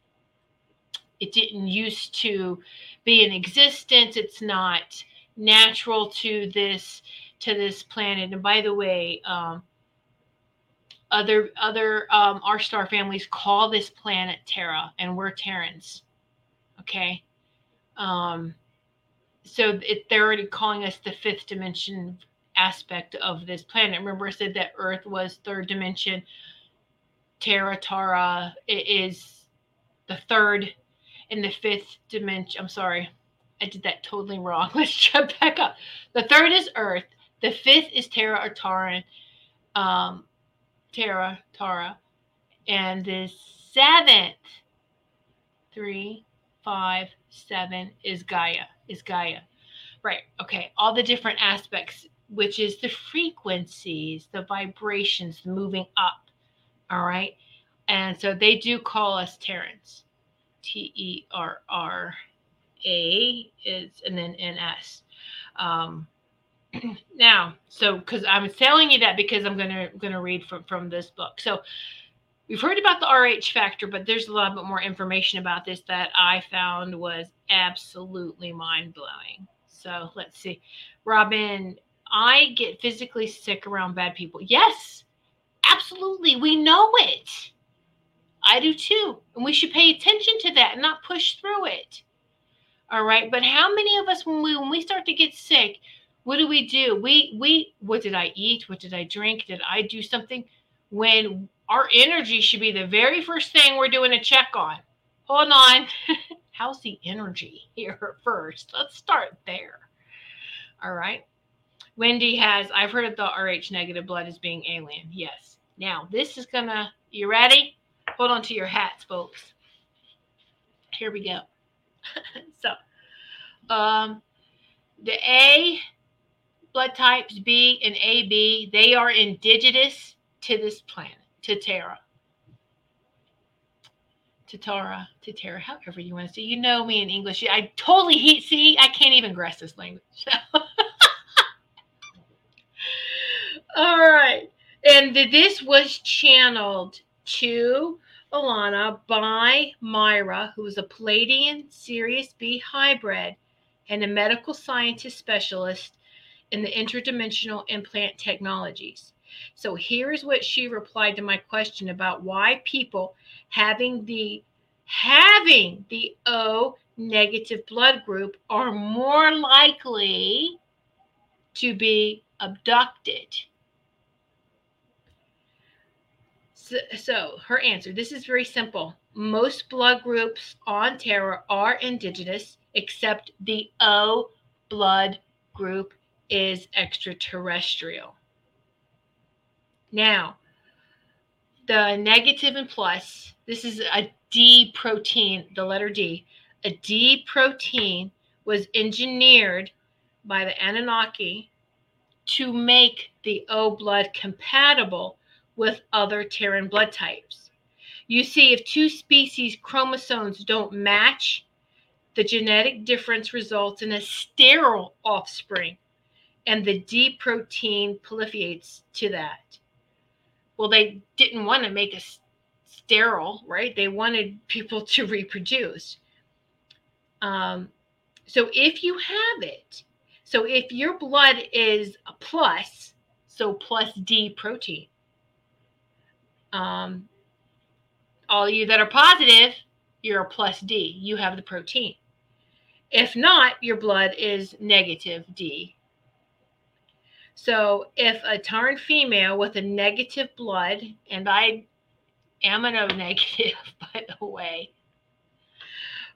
it didn't used to be in existence. It's not natural to this, to this planet. And by the way, um, other, other, um, our star families call this planet Terra, and we're Terrans. Okay. Um, So it, they're already calling us the fifth dimension aspect of this planet. Remember I said that Earth was third dimension. Terra, Tara is the third and the fifth dimension. I'm sorry. I did that totally wrong. Let's jump back up. The third is Earth. The fifth is Terra or Taran. Um, Terra, Tara. And the seventh, three, five, seven is Gaia. Is Gaia. Right. Okay. All the different aspects, which is the frequencies, the vibrations, the moving up. All right. And so they do call us Terrans. T E R R A is, and then N S. Um, now, so because I'm telling you that because I'm going to going to read from, from this book. So we've heard about the R H factor, but there's a lot more information about this that I found was absolutely mind-blowing. So let's see. Robin, I get physically sick around bad people. Yes, absolutely. We know it. I do too. And we should pay attention to that and not push through it. All right. But how many of us, when we when we start to get sick, what do we do? We we what did I eat? What did I drink? Did I do something? When our energy should be the very first thing we're doing a check on. Hold on. How's the energy here first? Let's start there. All right. Wendy has, I've heard of the R H negative blood as being alien. Yes. Now, this is going to, you ready? Hold on to your hats, folks. Here we go. so, um, the A blood types, B and A B, they are indigenous to this planet, to Terra. To Tara, to Terra, however you want to say. You know me in English. I totally hate, see, I can't even grasp this language. All right. And this was channeled to Elena by Myra, who is a Pleiadian Sirius B hybrid and a medical scientist specialist in the interdimensional implant technologies. So here's what she replied to my question about why people having the having the O negative blood group are more likely to be abducted. So, so her answer, this is very simple. Most blood groups on Terra are indigenous, except the O blood group is extraterrestrial. Now, the negative and plus, this is a D protein, the letter D. A D protein was engineered by the Anunnaki to make the O blood compatible with other Terran blood types. You see, if two species chromosomes don't match, the genetic difference results in a sterile offspring, and the D protein proliferates to that. Well, they didn't want to make us sterile, right? They wanted people to reproduce. Um, so if you have it, so if your blood is a plus, so plus D protein, um, all you that are positive, you're a plus D. You have the protein. If not, your blood is negative D. So if a Terran female with a negative blood, and I am an O negative, by the way,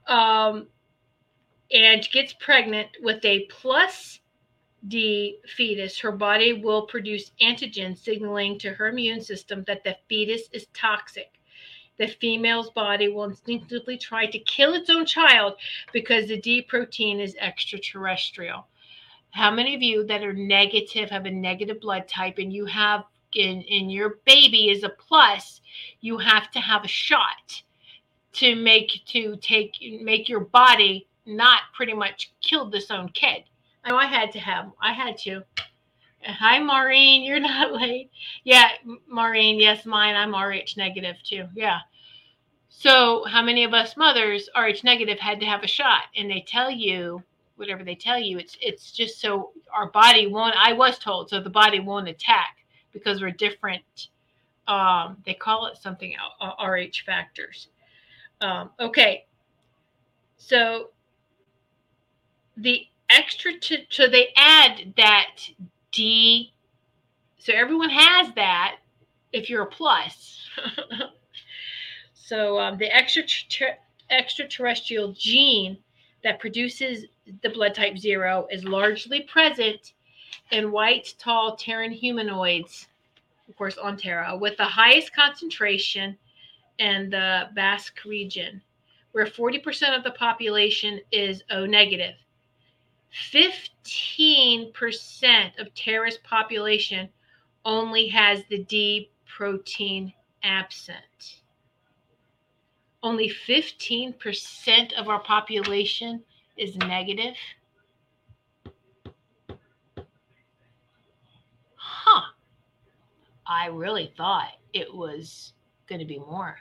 um, and gets pregnant with a plus D fetus, her body will produce antigen signaling to her immune system that the fetus is toxic. The female's body will instinctively try to kill its own child because the D protein is extraterrestrial. How many of you that are negative have a negative blood type and you have in, in your baby is a plus, you have to have a shot to make to take make your body not pretty much kill this own kid. I know I had to have, I had to. Hi, Maureen, you're not late. Yeah, Maureen, yes, mine, I'm R H negative too, yeah. So how many of us mothers, R H negative, had to have a shot? And they tell you, whatever they tell you, it's it's just so our body won't, I was told, so the body won't attack because we're different. Um, they call it something, R H factors. Um, okay. So the extra, t- so they add that D. So everyone has that if you're a plus. so um, the extra ter- extraterrestrial gene that produces the blood type zero is largely present in white, tall Terran humanoids, of course, on Terra, with the highest concentration in the Basque region, where forty percent of the population is O negative. fifteen percent of Terra's population only has the D protein absent. Only fifteen percent of our population is negative. Huh. I really thought it was going to be more.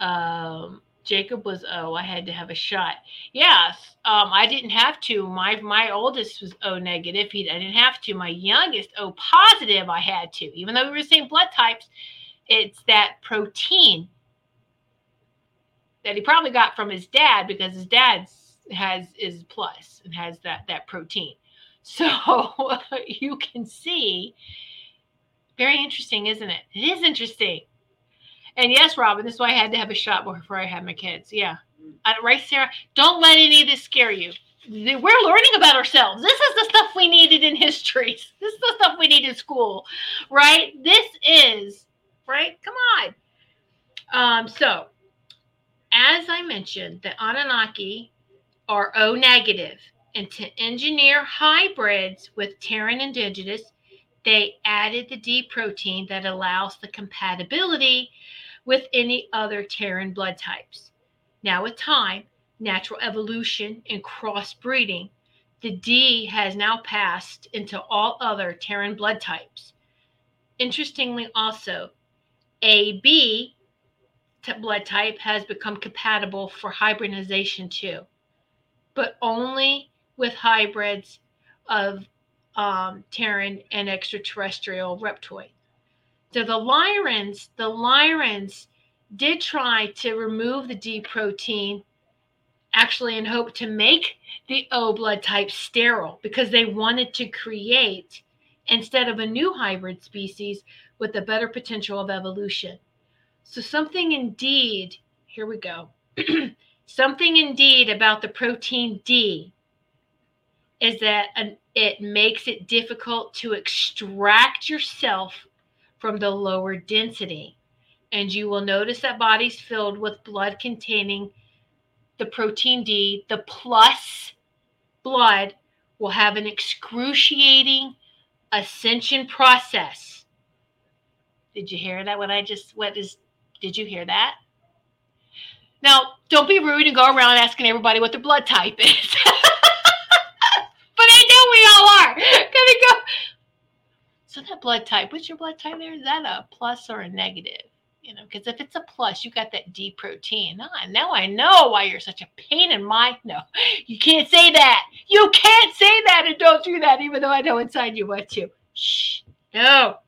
Um, Jacob was, oh, I had to have a shot. Yes, um, I didn't have to. My my oldest was O negative. He, I didn't have to. My youngest, O positive, I had to. Even though we were the same blood types, it's that protein that he probably got from his dad because his dad's has is plus and has that that protein. So you can see, very interesting, isn't it? It is interesting. And yes, Robin, this is why I had to have a shot before I had my kids. Yeah. Uh, right, Sarah? Don't let any of this scare you. We're learning about ourselves. This is the stuff we needed in histories. This is the stuff we need in school, right? This is, right? Come on. Um, so, as I mentioned, the Anunnaki are O negative, and to engineer hybrids with Terran indigenous, they added the D protein that allows the compatibility with any other Terran blood types. Now, with time, natural evolution, and crossbreeding, the D has now passed into all other Terran blood types. Interestingly, also, A B blood type has become compatible for hybridization too, but only with hybrids of um, Terran and extraterrestrial reptoid. So the Lyrans, the Lyrans did try to remove the D protein, actually in hope to make the O blood type sterile, because they wanted to create, instead of a new hybrid species, with a better potential of evolution. So something indeed, here we go, something indeed about the protein D is that an, it makes it difficult to extract yourself from the lower density. And you will notice that bodies filled with blood containing the protein D, the plus blood, will have an excruciating ascension process. Did you hear that? What I just, what is, did you hear that? Now, don't be rude and go around asking everybody what their blood type is. But I know we all are. Gonna go. So that blood type, what's your blood type there? Is that a plus or a negative? You know, because if it's a plus, you got that D protein. Ah, now I know why you're such a pain in my... No, you can't say that. You can't say that, and don't do that, even though I know inside you want to. Shh. No.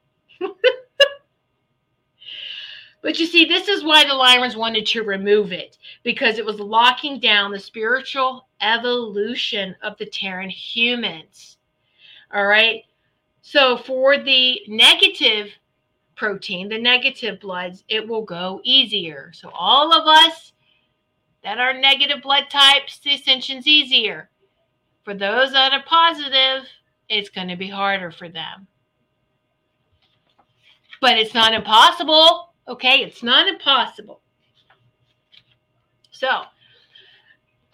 But you see, this is why the Lyrans wanted to remove it, because it was locking down the spiritual evolution of the Terran humans. All right. So for the negative protein, the negative bloods, it will go easier. So all of us that are negative blood types, the ascension's easier. For those that are positive, it's going to be harder for them. But it's not impossible. Okay, it's not impossible. So,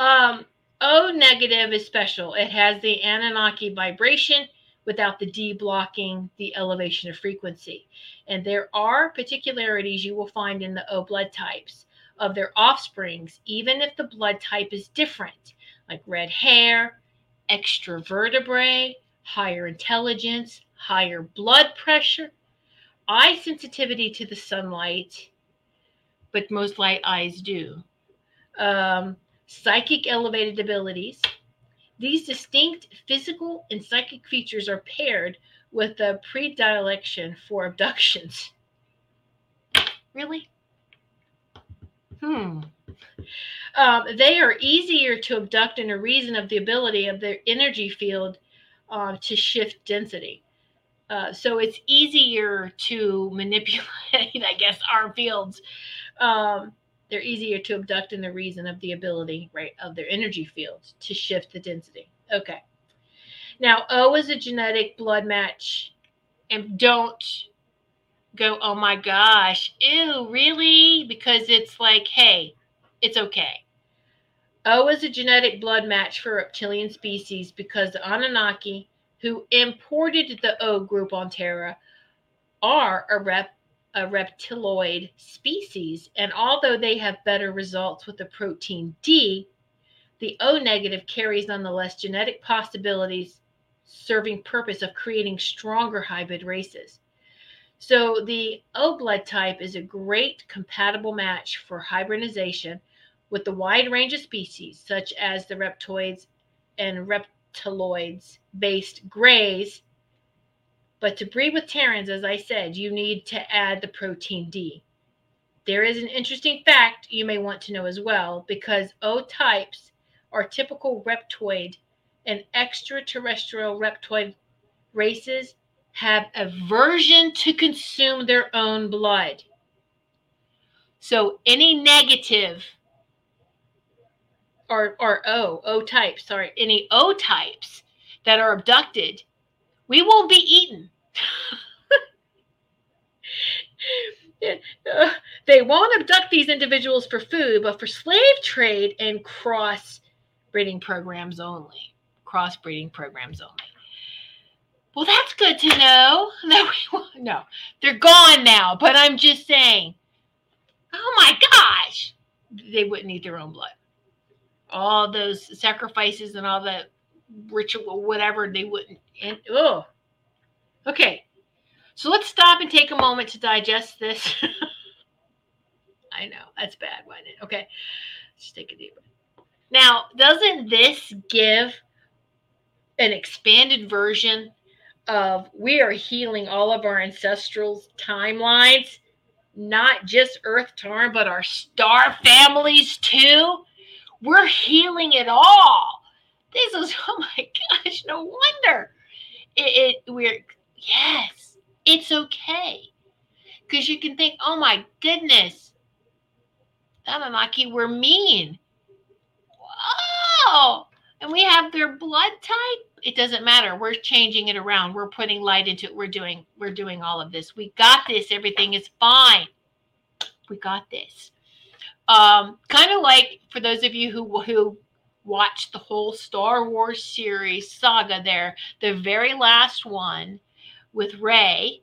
um, O negative is special. It has the Anunnaki vibration without the D blocking the elevation of frequency. And there are particularities you will find in the O blood types of their offsprings, even if the blood type is different, like red hair, extra vertebrae, higher intelligence, higher blood pressure, eye sensitivity to the sunlight, but most light eyes do, um, psychic elevated abilities. These distinct physical and psychic features are paired with a predilection for abductions. Really? Hmm. Um, they are easier to abduct in a reason of the ability of their energy field uh, to shift density. Uh, so it's easier to manipulate, I guess, our fields. Um, they're easier to abduct in the reason of the ability, right, of their energy fields to shift the density. Okay. Now, O is a genetic blood match. And don't go, oh, my gosh, ew, really? Because it's like, hey, it's okay. O is a genetic blood match for reptilian species because the Anunnaki, who imported the O group on Terra, are a, rep, a reptiloid species. And although they have better results with the protein D, the O negative carries nonetheless genetic possibilities serving purpose of creating stronger hybrid races. So the O blood type is a great compatible match for hybridization with the wide range of species, such as the reptoids and reptiloids. Teloids based grays, but to breed with Terrans, as I said, you need to add the protein D. There is an interesting fact you may want to know as well, because O types are typical reptoid and extraterrestrial reptoid races have aversion to consume their own blood. So any negative or, or O, O types, sorry, any O types that are abducted, we won't be eaten. They won't abduct these individuals for food, but for slave trade and cross-breeding programs only. Cross-breeding programs only. Well, that's good to know. That we, no, they're gone now, but I'm just saying, oh my gosh, they wouldn't eat their own blood. All those sacrifices and all that ritual, whatever, they wouldn't. And, oh, okay. So let's stop and take a moment to digest this. I know, that's bad, wasn't it? Okay, let's take a deep breath. Now, doesn't this give an expanded version of we are healing all of our ancestral timelines, not just Earth Tarn, but our star families too? We're healing it all. This is, oh my gosh, no wonder. It, it we're, yes, it's okay. Because you can think, oh my goodness, Anunnaki were mean. Whoa! And we have their blood type. It doesn't matter. We're changing it around. We're putting light into it. We're doing, we're doing all of this. We got this. Everything is fine. We got this. Um, kind of like for those of you who who watched the whole Star Wars series saga there, the very last one with Rey.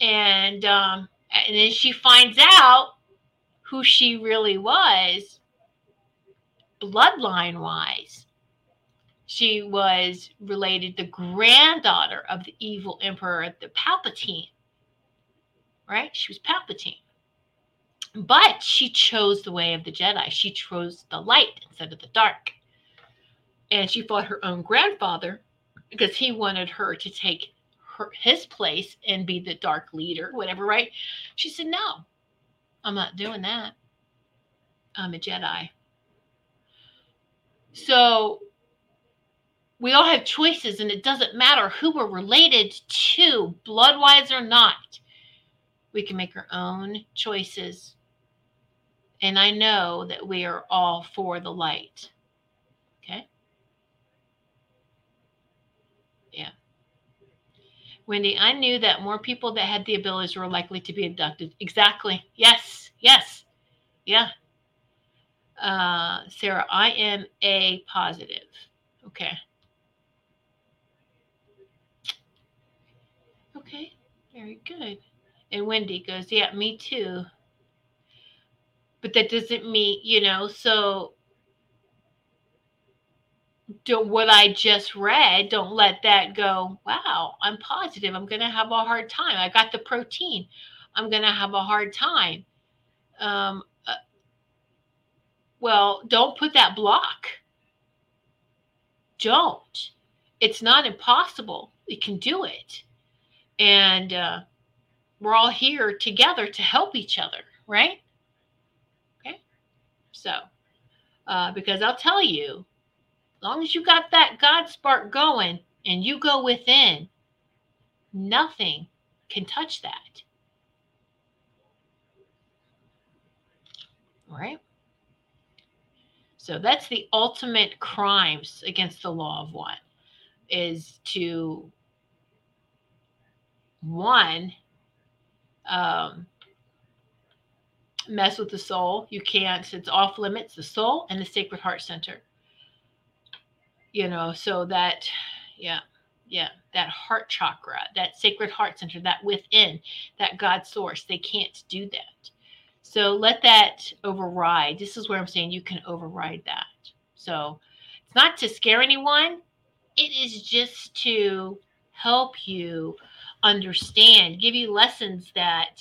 And um, and then she finds out who she really was, bloodline wise. She was related the granddaughter of the evil emperor, the Palpatine, right? She was Palpatine. But she chose the way of the Jedi. She chose the light instead of the dark. And she fought her own grandfather because he wanted her to take her, his place and be the dark leader, whatever, right? She said, no, I'm not doing that. I'm a Jedi. So we all have choices, and it doesn't matter who we're related to, blood-wise or not. We can make our own choices. And I know that we are all for the light. Okay? Yeah. Wendy, I knew that more people that had the abilities were likely to be abducted. Exactly. Yes. Yes. Yeah. Uh, Sarah, I am A positive. Okay. Okay, very good. And Wendy goes, yeah, me too. But that doesn't mean, you know, so don't, what I just read, don't let that go, wow, I'm positive. I'm going to have a hard time. I got the protein. I'm going to have a hard time. Um, uh, well, don't put that block. Don't. It's not impossible. You can do it. And uh, we're all here together to help each other, right? Okay. So, uh, because I'll tell you, as long as you got that God spark going and you go within, nothing can touch that. All right. So that's the ultimate crimes against the law of one, is to One, um, mess with the soul. You can't, it's off limits, the soul and the sacred heart center. You know, so that, yeah, yeah, that heart chakra, that sacred heart center, that within, that God source, they can't do that. So let that override. This is where I'm saying you can override that. So it's not to scare anyone. It is just to help you understand, give you lessons that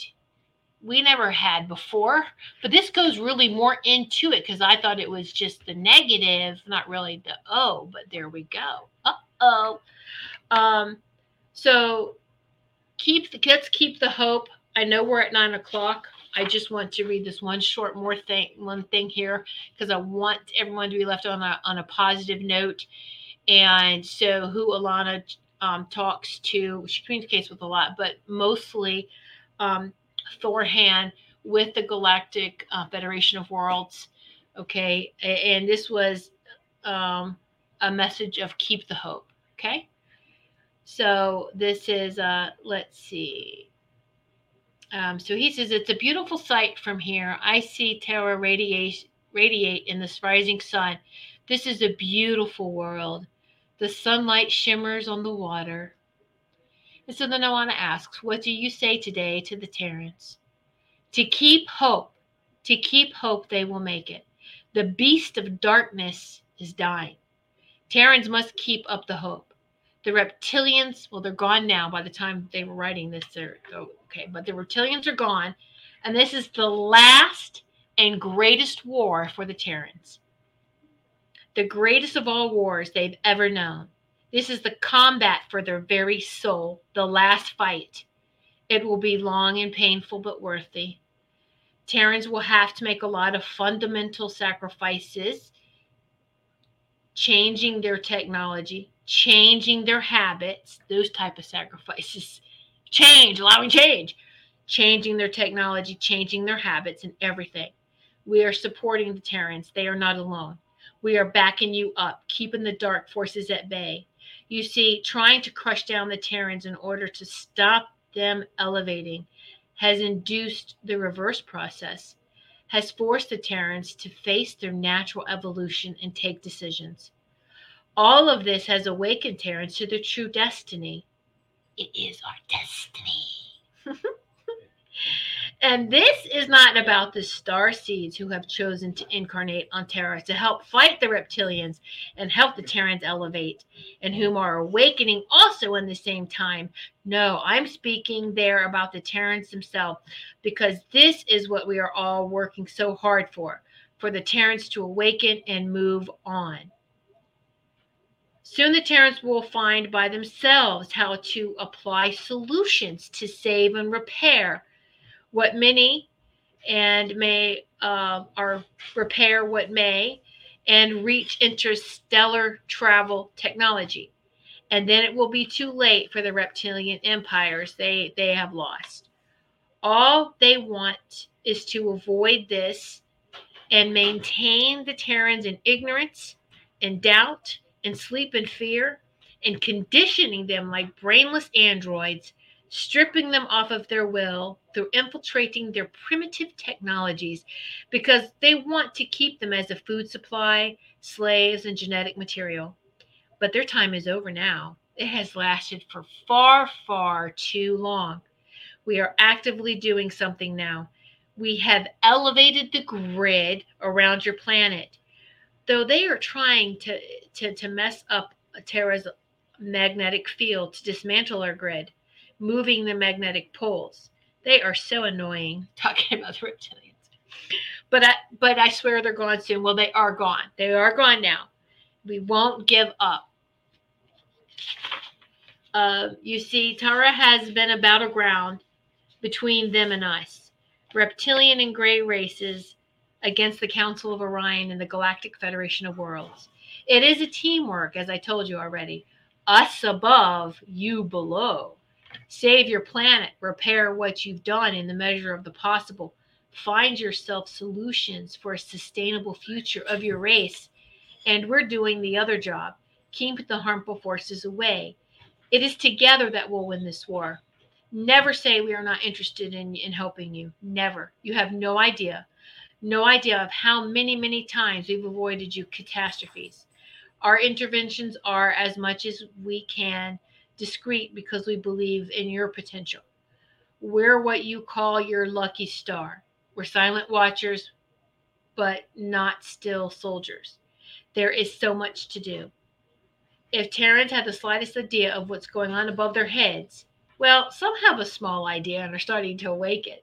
we never had before. But this goes really more into it, because I thought it was just the negative, not really the oh, but there we go. Uh-oh. Um, so keep the, let's keep the hope. I know we're at nine o'clock. I just want to read this one short more thing, one thing here, because I want everyone to be left on a on a positive note. And so who Alana um, talks to, she communicates with a lot, but mostly um, Thorhan with the Galactic uh, Federation of Worlds. Okay. And this was um, a message of keep the hope. Okay. So this is, uh, let's see. Um, so he says, it's a beautiful sight from here. I see Terra radiate, radiate in this rising sun. This is a beautiful world. The sunlight shimmers on the water. And so then Alana asks, what do you say today to the Terrans? To keep hope, to keep hope they will make it. The beast of darkness is dying. Terrans must keep up the hope. The reptilians, well, they're gone now by the time they were writing this. They're, oh, okay, but the reptilians are gone. And this is the last and greatest war for the Terrans. The greatest of all wars they've ever known. This is the combat for their very soul, the last fight. It will be long and painful, but worthy. Terrans will have to make a lot of fundamental sacrifices, changing their technology, changing their habits, those type of sacrifices, change, allowing change, changing their technology, changing their habits and everything. We are supporting the Terrans. They are not alone. We are backing you up, keeping the dark forces at bay. You see, trying to crush down the Terrans in order to stop them elevating has induced the reverse process, has forced the Terrans to face their natural evolution and take decisions. All of this has awakened Terrans to their true destiny. It is our destiny. And this is not about the star seeds who have chosen to incarnate on Terra to help fight the reptilians and help the Terrans elevate, and whom are awakening also in the same time. No, I'm speaking there about the Terrans themselves, because this is what we are all working so hard for, for the Terrans to awaken and move on. Soon the Terrans will find by themselves how to apply solutions to save and repair what many and may uh, or repair what may and reach interstellar travel technology. And then it will be too late for the reptilian empires they, they have lost. All they want is to avoid this and maintain the Terrans in ignorance and doubt and sleep and fear, and conditioning them like brainless androids, stripping them off of their will through infiltrating their primitive technologies, because they want to keep them as a food supply, slaves, and genetic material. But their time is over now. It has lasted for far, far too long. We are actively doing something now. We have elevated the grid around your planet. Though they are trying to, to, to mess up Terra's magnetic field to dismantle our grid, moving the magnetic poles. They are so annoying, talking about the reptilians. But I, but I swear they're gone soon. Well, they are gone. They are gone now. We won't give up. Uh, you see, Terra has been a battleground between them and us. Reptilian and gray races against the Council of Orion and the Galactic Federation of Worlds. It is a teamwork, as I told you already. Us above, you below. Save your planet. Repair what you've done in the measure of the possible. Find yourself solutions for a sustainable future of your race. And we're doing the other job. Keep the harmful forces away. It is together that we'll win this war. Never say we are not interested in, in helping you. Never. You have no idea. No idea of how many, many times we've avoided you catastrophes. Our interventions are, as much as we can, discreet, because we believe in your potential. We're what you call your lucky star. We're silent watchers, but not still soldiers. There is so much to do. If Terrans had the slightest idea of what's going on above their heads, well, some have a small idea and are starting to awaken.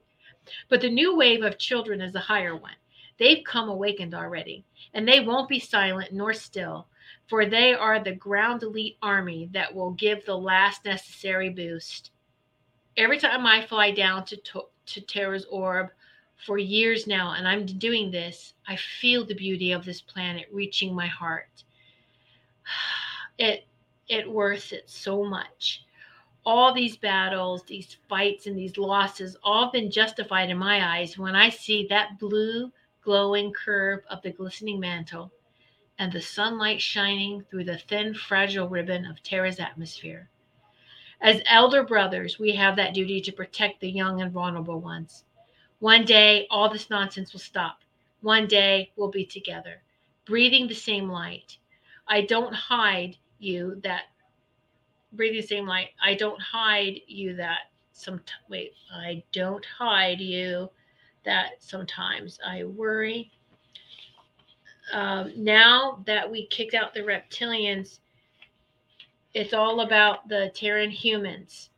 But the new wave of children is a higher one. They've come awakened already, and they won't be silent nor still, for they are the ground elite army that will give the last necessary boost. Every time I fly down to, to, to Terra's orb, for years now, and I'm doing this, I feel the beauty of this planet reaching my heart. It it worth it so much. All these battles, these fights, and these losses all have been justified in my eyes when I see that blue glowing curve of the glistening mantle and the sunlight shining through the thin, fragile ribbon of Terra's atmosphere. As elder brothers, we have that duty to protect the young and vulnerable ones. One day, all this nonsense will stop. One day, we'll be together, breathing the same light. I don't hide you that breathing the same light. I don't hide you that some. Wait, I don't hide you that sometimes I worry. Um, now that we kicked out the reptilians, it's all about the Terran humans.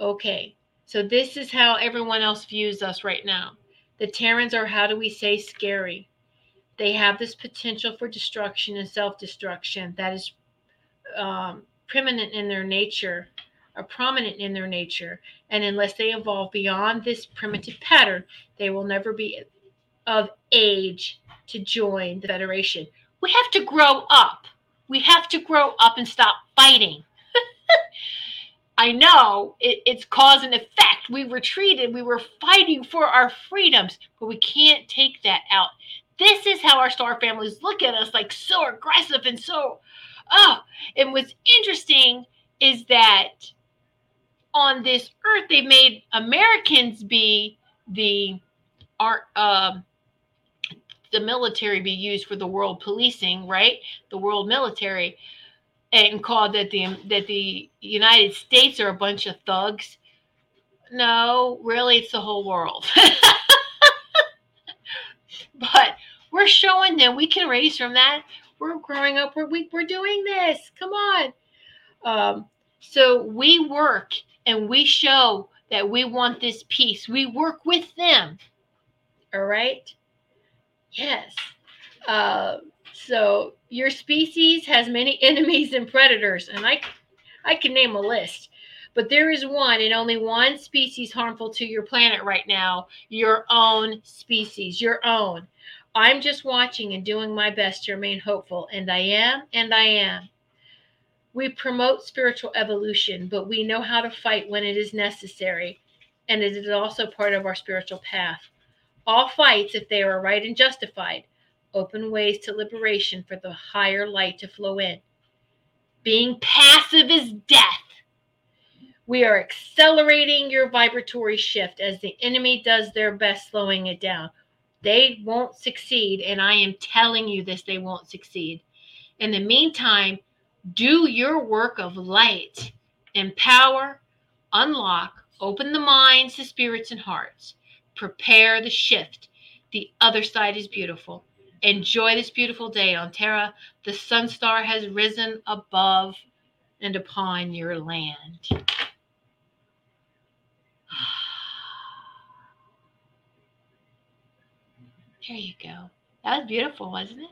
Okay, so this is how everyone else views us right now. The Terrans are, how do we say, scary. They have this potential for destruction and self-destruction that is um, prominent in their nature, or prominent in their nature. And unless they evolve beyond this primitive pattern, they will never be of age to join the Federation. We have to grow up. We have to grow up and stop fighting. I know it, it's cause and effect. We retreated. We were fighting for our freedoms, but we can't take that out. This is how our star families look at us, like so aggressive and so, oh. And what's interesting is that on this earth, they made Americans be the, our, uh, the military be used for the world policing, right? The world military. And called that the that the United States are a bunch of thugs. No, really, it's the whole world. But we're showing them we can raise from that. We're growing up. We're we, we're doing this. Come on. Um, so we work and we show that we want this peace. We work with them. All right. Yes. Uh, so your species has many enemies and predators, and I, I can name a list. But there is one and only one species harmful to your planet right now, your own species, your own. I'm just watching and doing my best to remain hopeful, and I am, and I am. We promote spiritual evolution, but we know how to fight when it is necessary, and it is also part of our spiritual path. All fights, if they are right and justified, open ways to liberation for the higher light to flow in. Being passive is death. We are accelerating your vibratory shift as the enemy does their best slowing it down. They won't succeed, and I am telling you this, they won't succeed. In the meantime, do your work of light, empower, unlock, open the minds, the spirits, and hearts. Prepare the shift. The other side is beautiful. Enjoy this beautiful day on Terra. The sun star has risen above and upon your land. There you go. That was beautiful, wasn't it?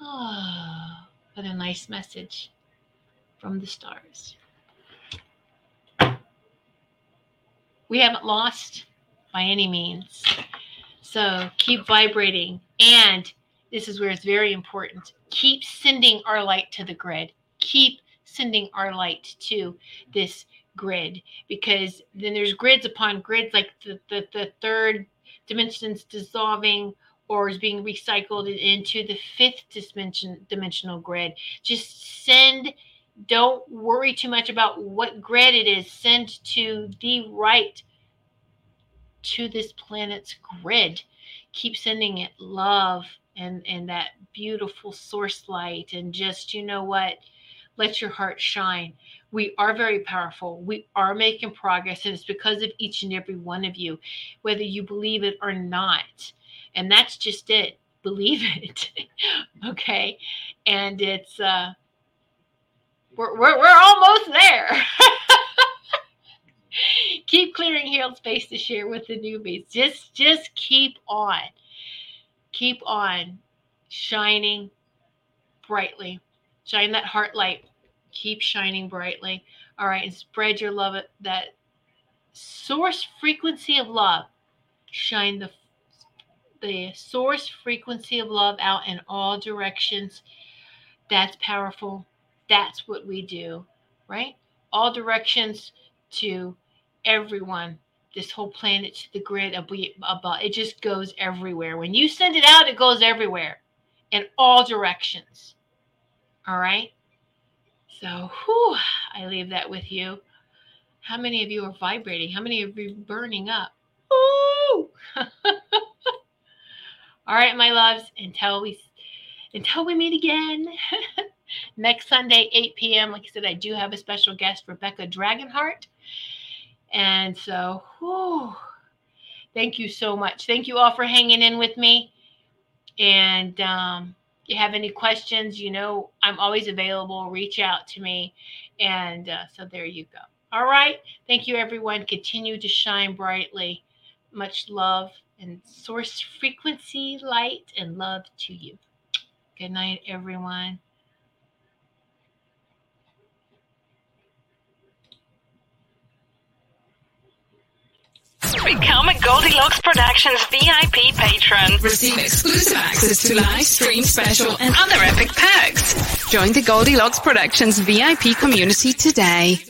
Oh, what a nice message from the stars. We haven't lost by any means. So keep vibrating. And this is where it's very important. Keep sending our light to the grid. Keep sending our light to this grid, because then there's grids upon grids, like the, the, the third dimension's dissolving or is being recycled into the fifth dimension dimensional grid. Just send. Don't worry too much about what grid it is. Send to the right, to this planet's grid. Keep sending it love and and that beautiful source light, and just, you know what, let your heart shine. We are very powerful. We are making progress, and it's because of each and every one of you, whether you believe it or not. And that's just it. Believe it. Okay? And it's uh we're we're, we're almost there. Keep clearing healed space to share with the newbies. Just, just keep on. Keep on shining brightly. Shine that heart light. Keep shining brightly. All right. And spread your love, that source frequency of love. shine the the source frequency of love out in all directions. That's powerful. That's what we do, right? All directions to everyone. This whole planet to the grid, above, it just goes everywhere. When you send it out, it goes everywhere in all directions. All right? So, whew, I leave that with you. How many of you are vibrating? How many of you are burning up? Ooh! All right, my loves, until we until we meet again. Next Sunday, eight p.m. Like I said, I do have a special guest, Rebecca Dragonheart. And so, whew, thank you so much. Thank you all for hanging in with me. And um, if you have any questions, you know, I'm always available. Reach out to me. And uh, so there you go. All right. Thank you, everyone. Continue to shine brightly. Much love and source frequency, light, and love to you. Good night, everyone. Become a Goldilocks Productions V I P patron. Receive exclusive access to live stream special and other epic perks. Join the Goldilocks Productions V I P community today.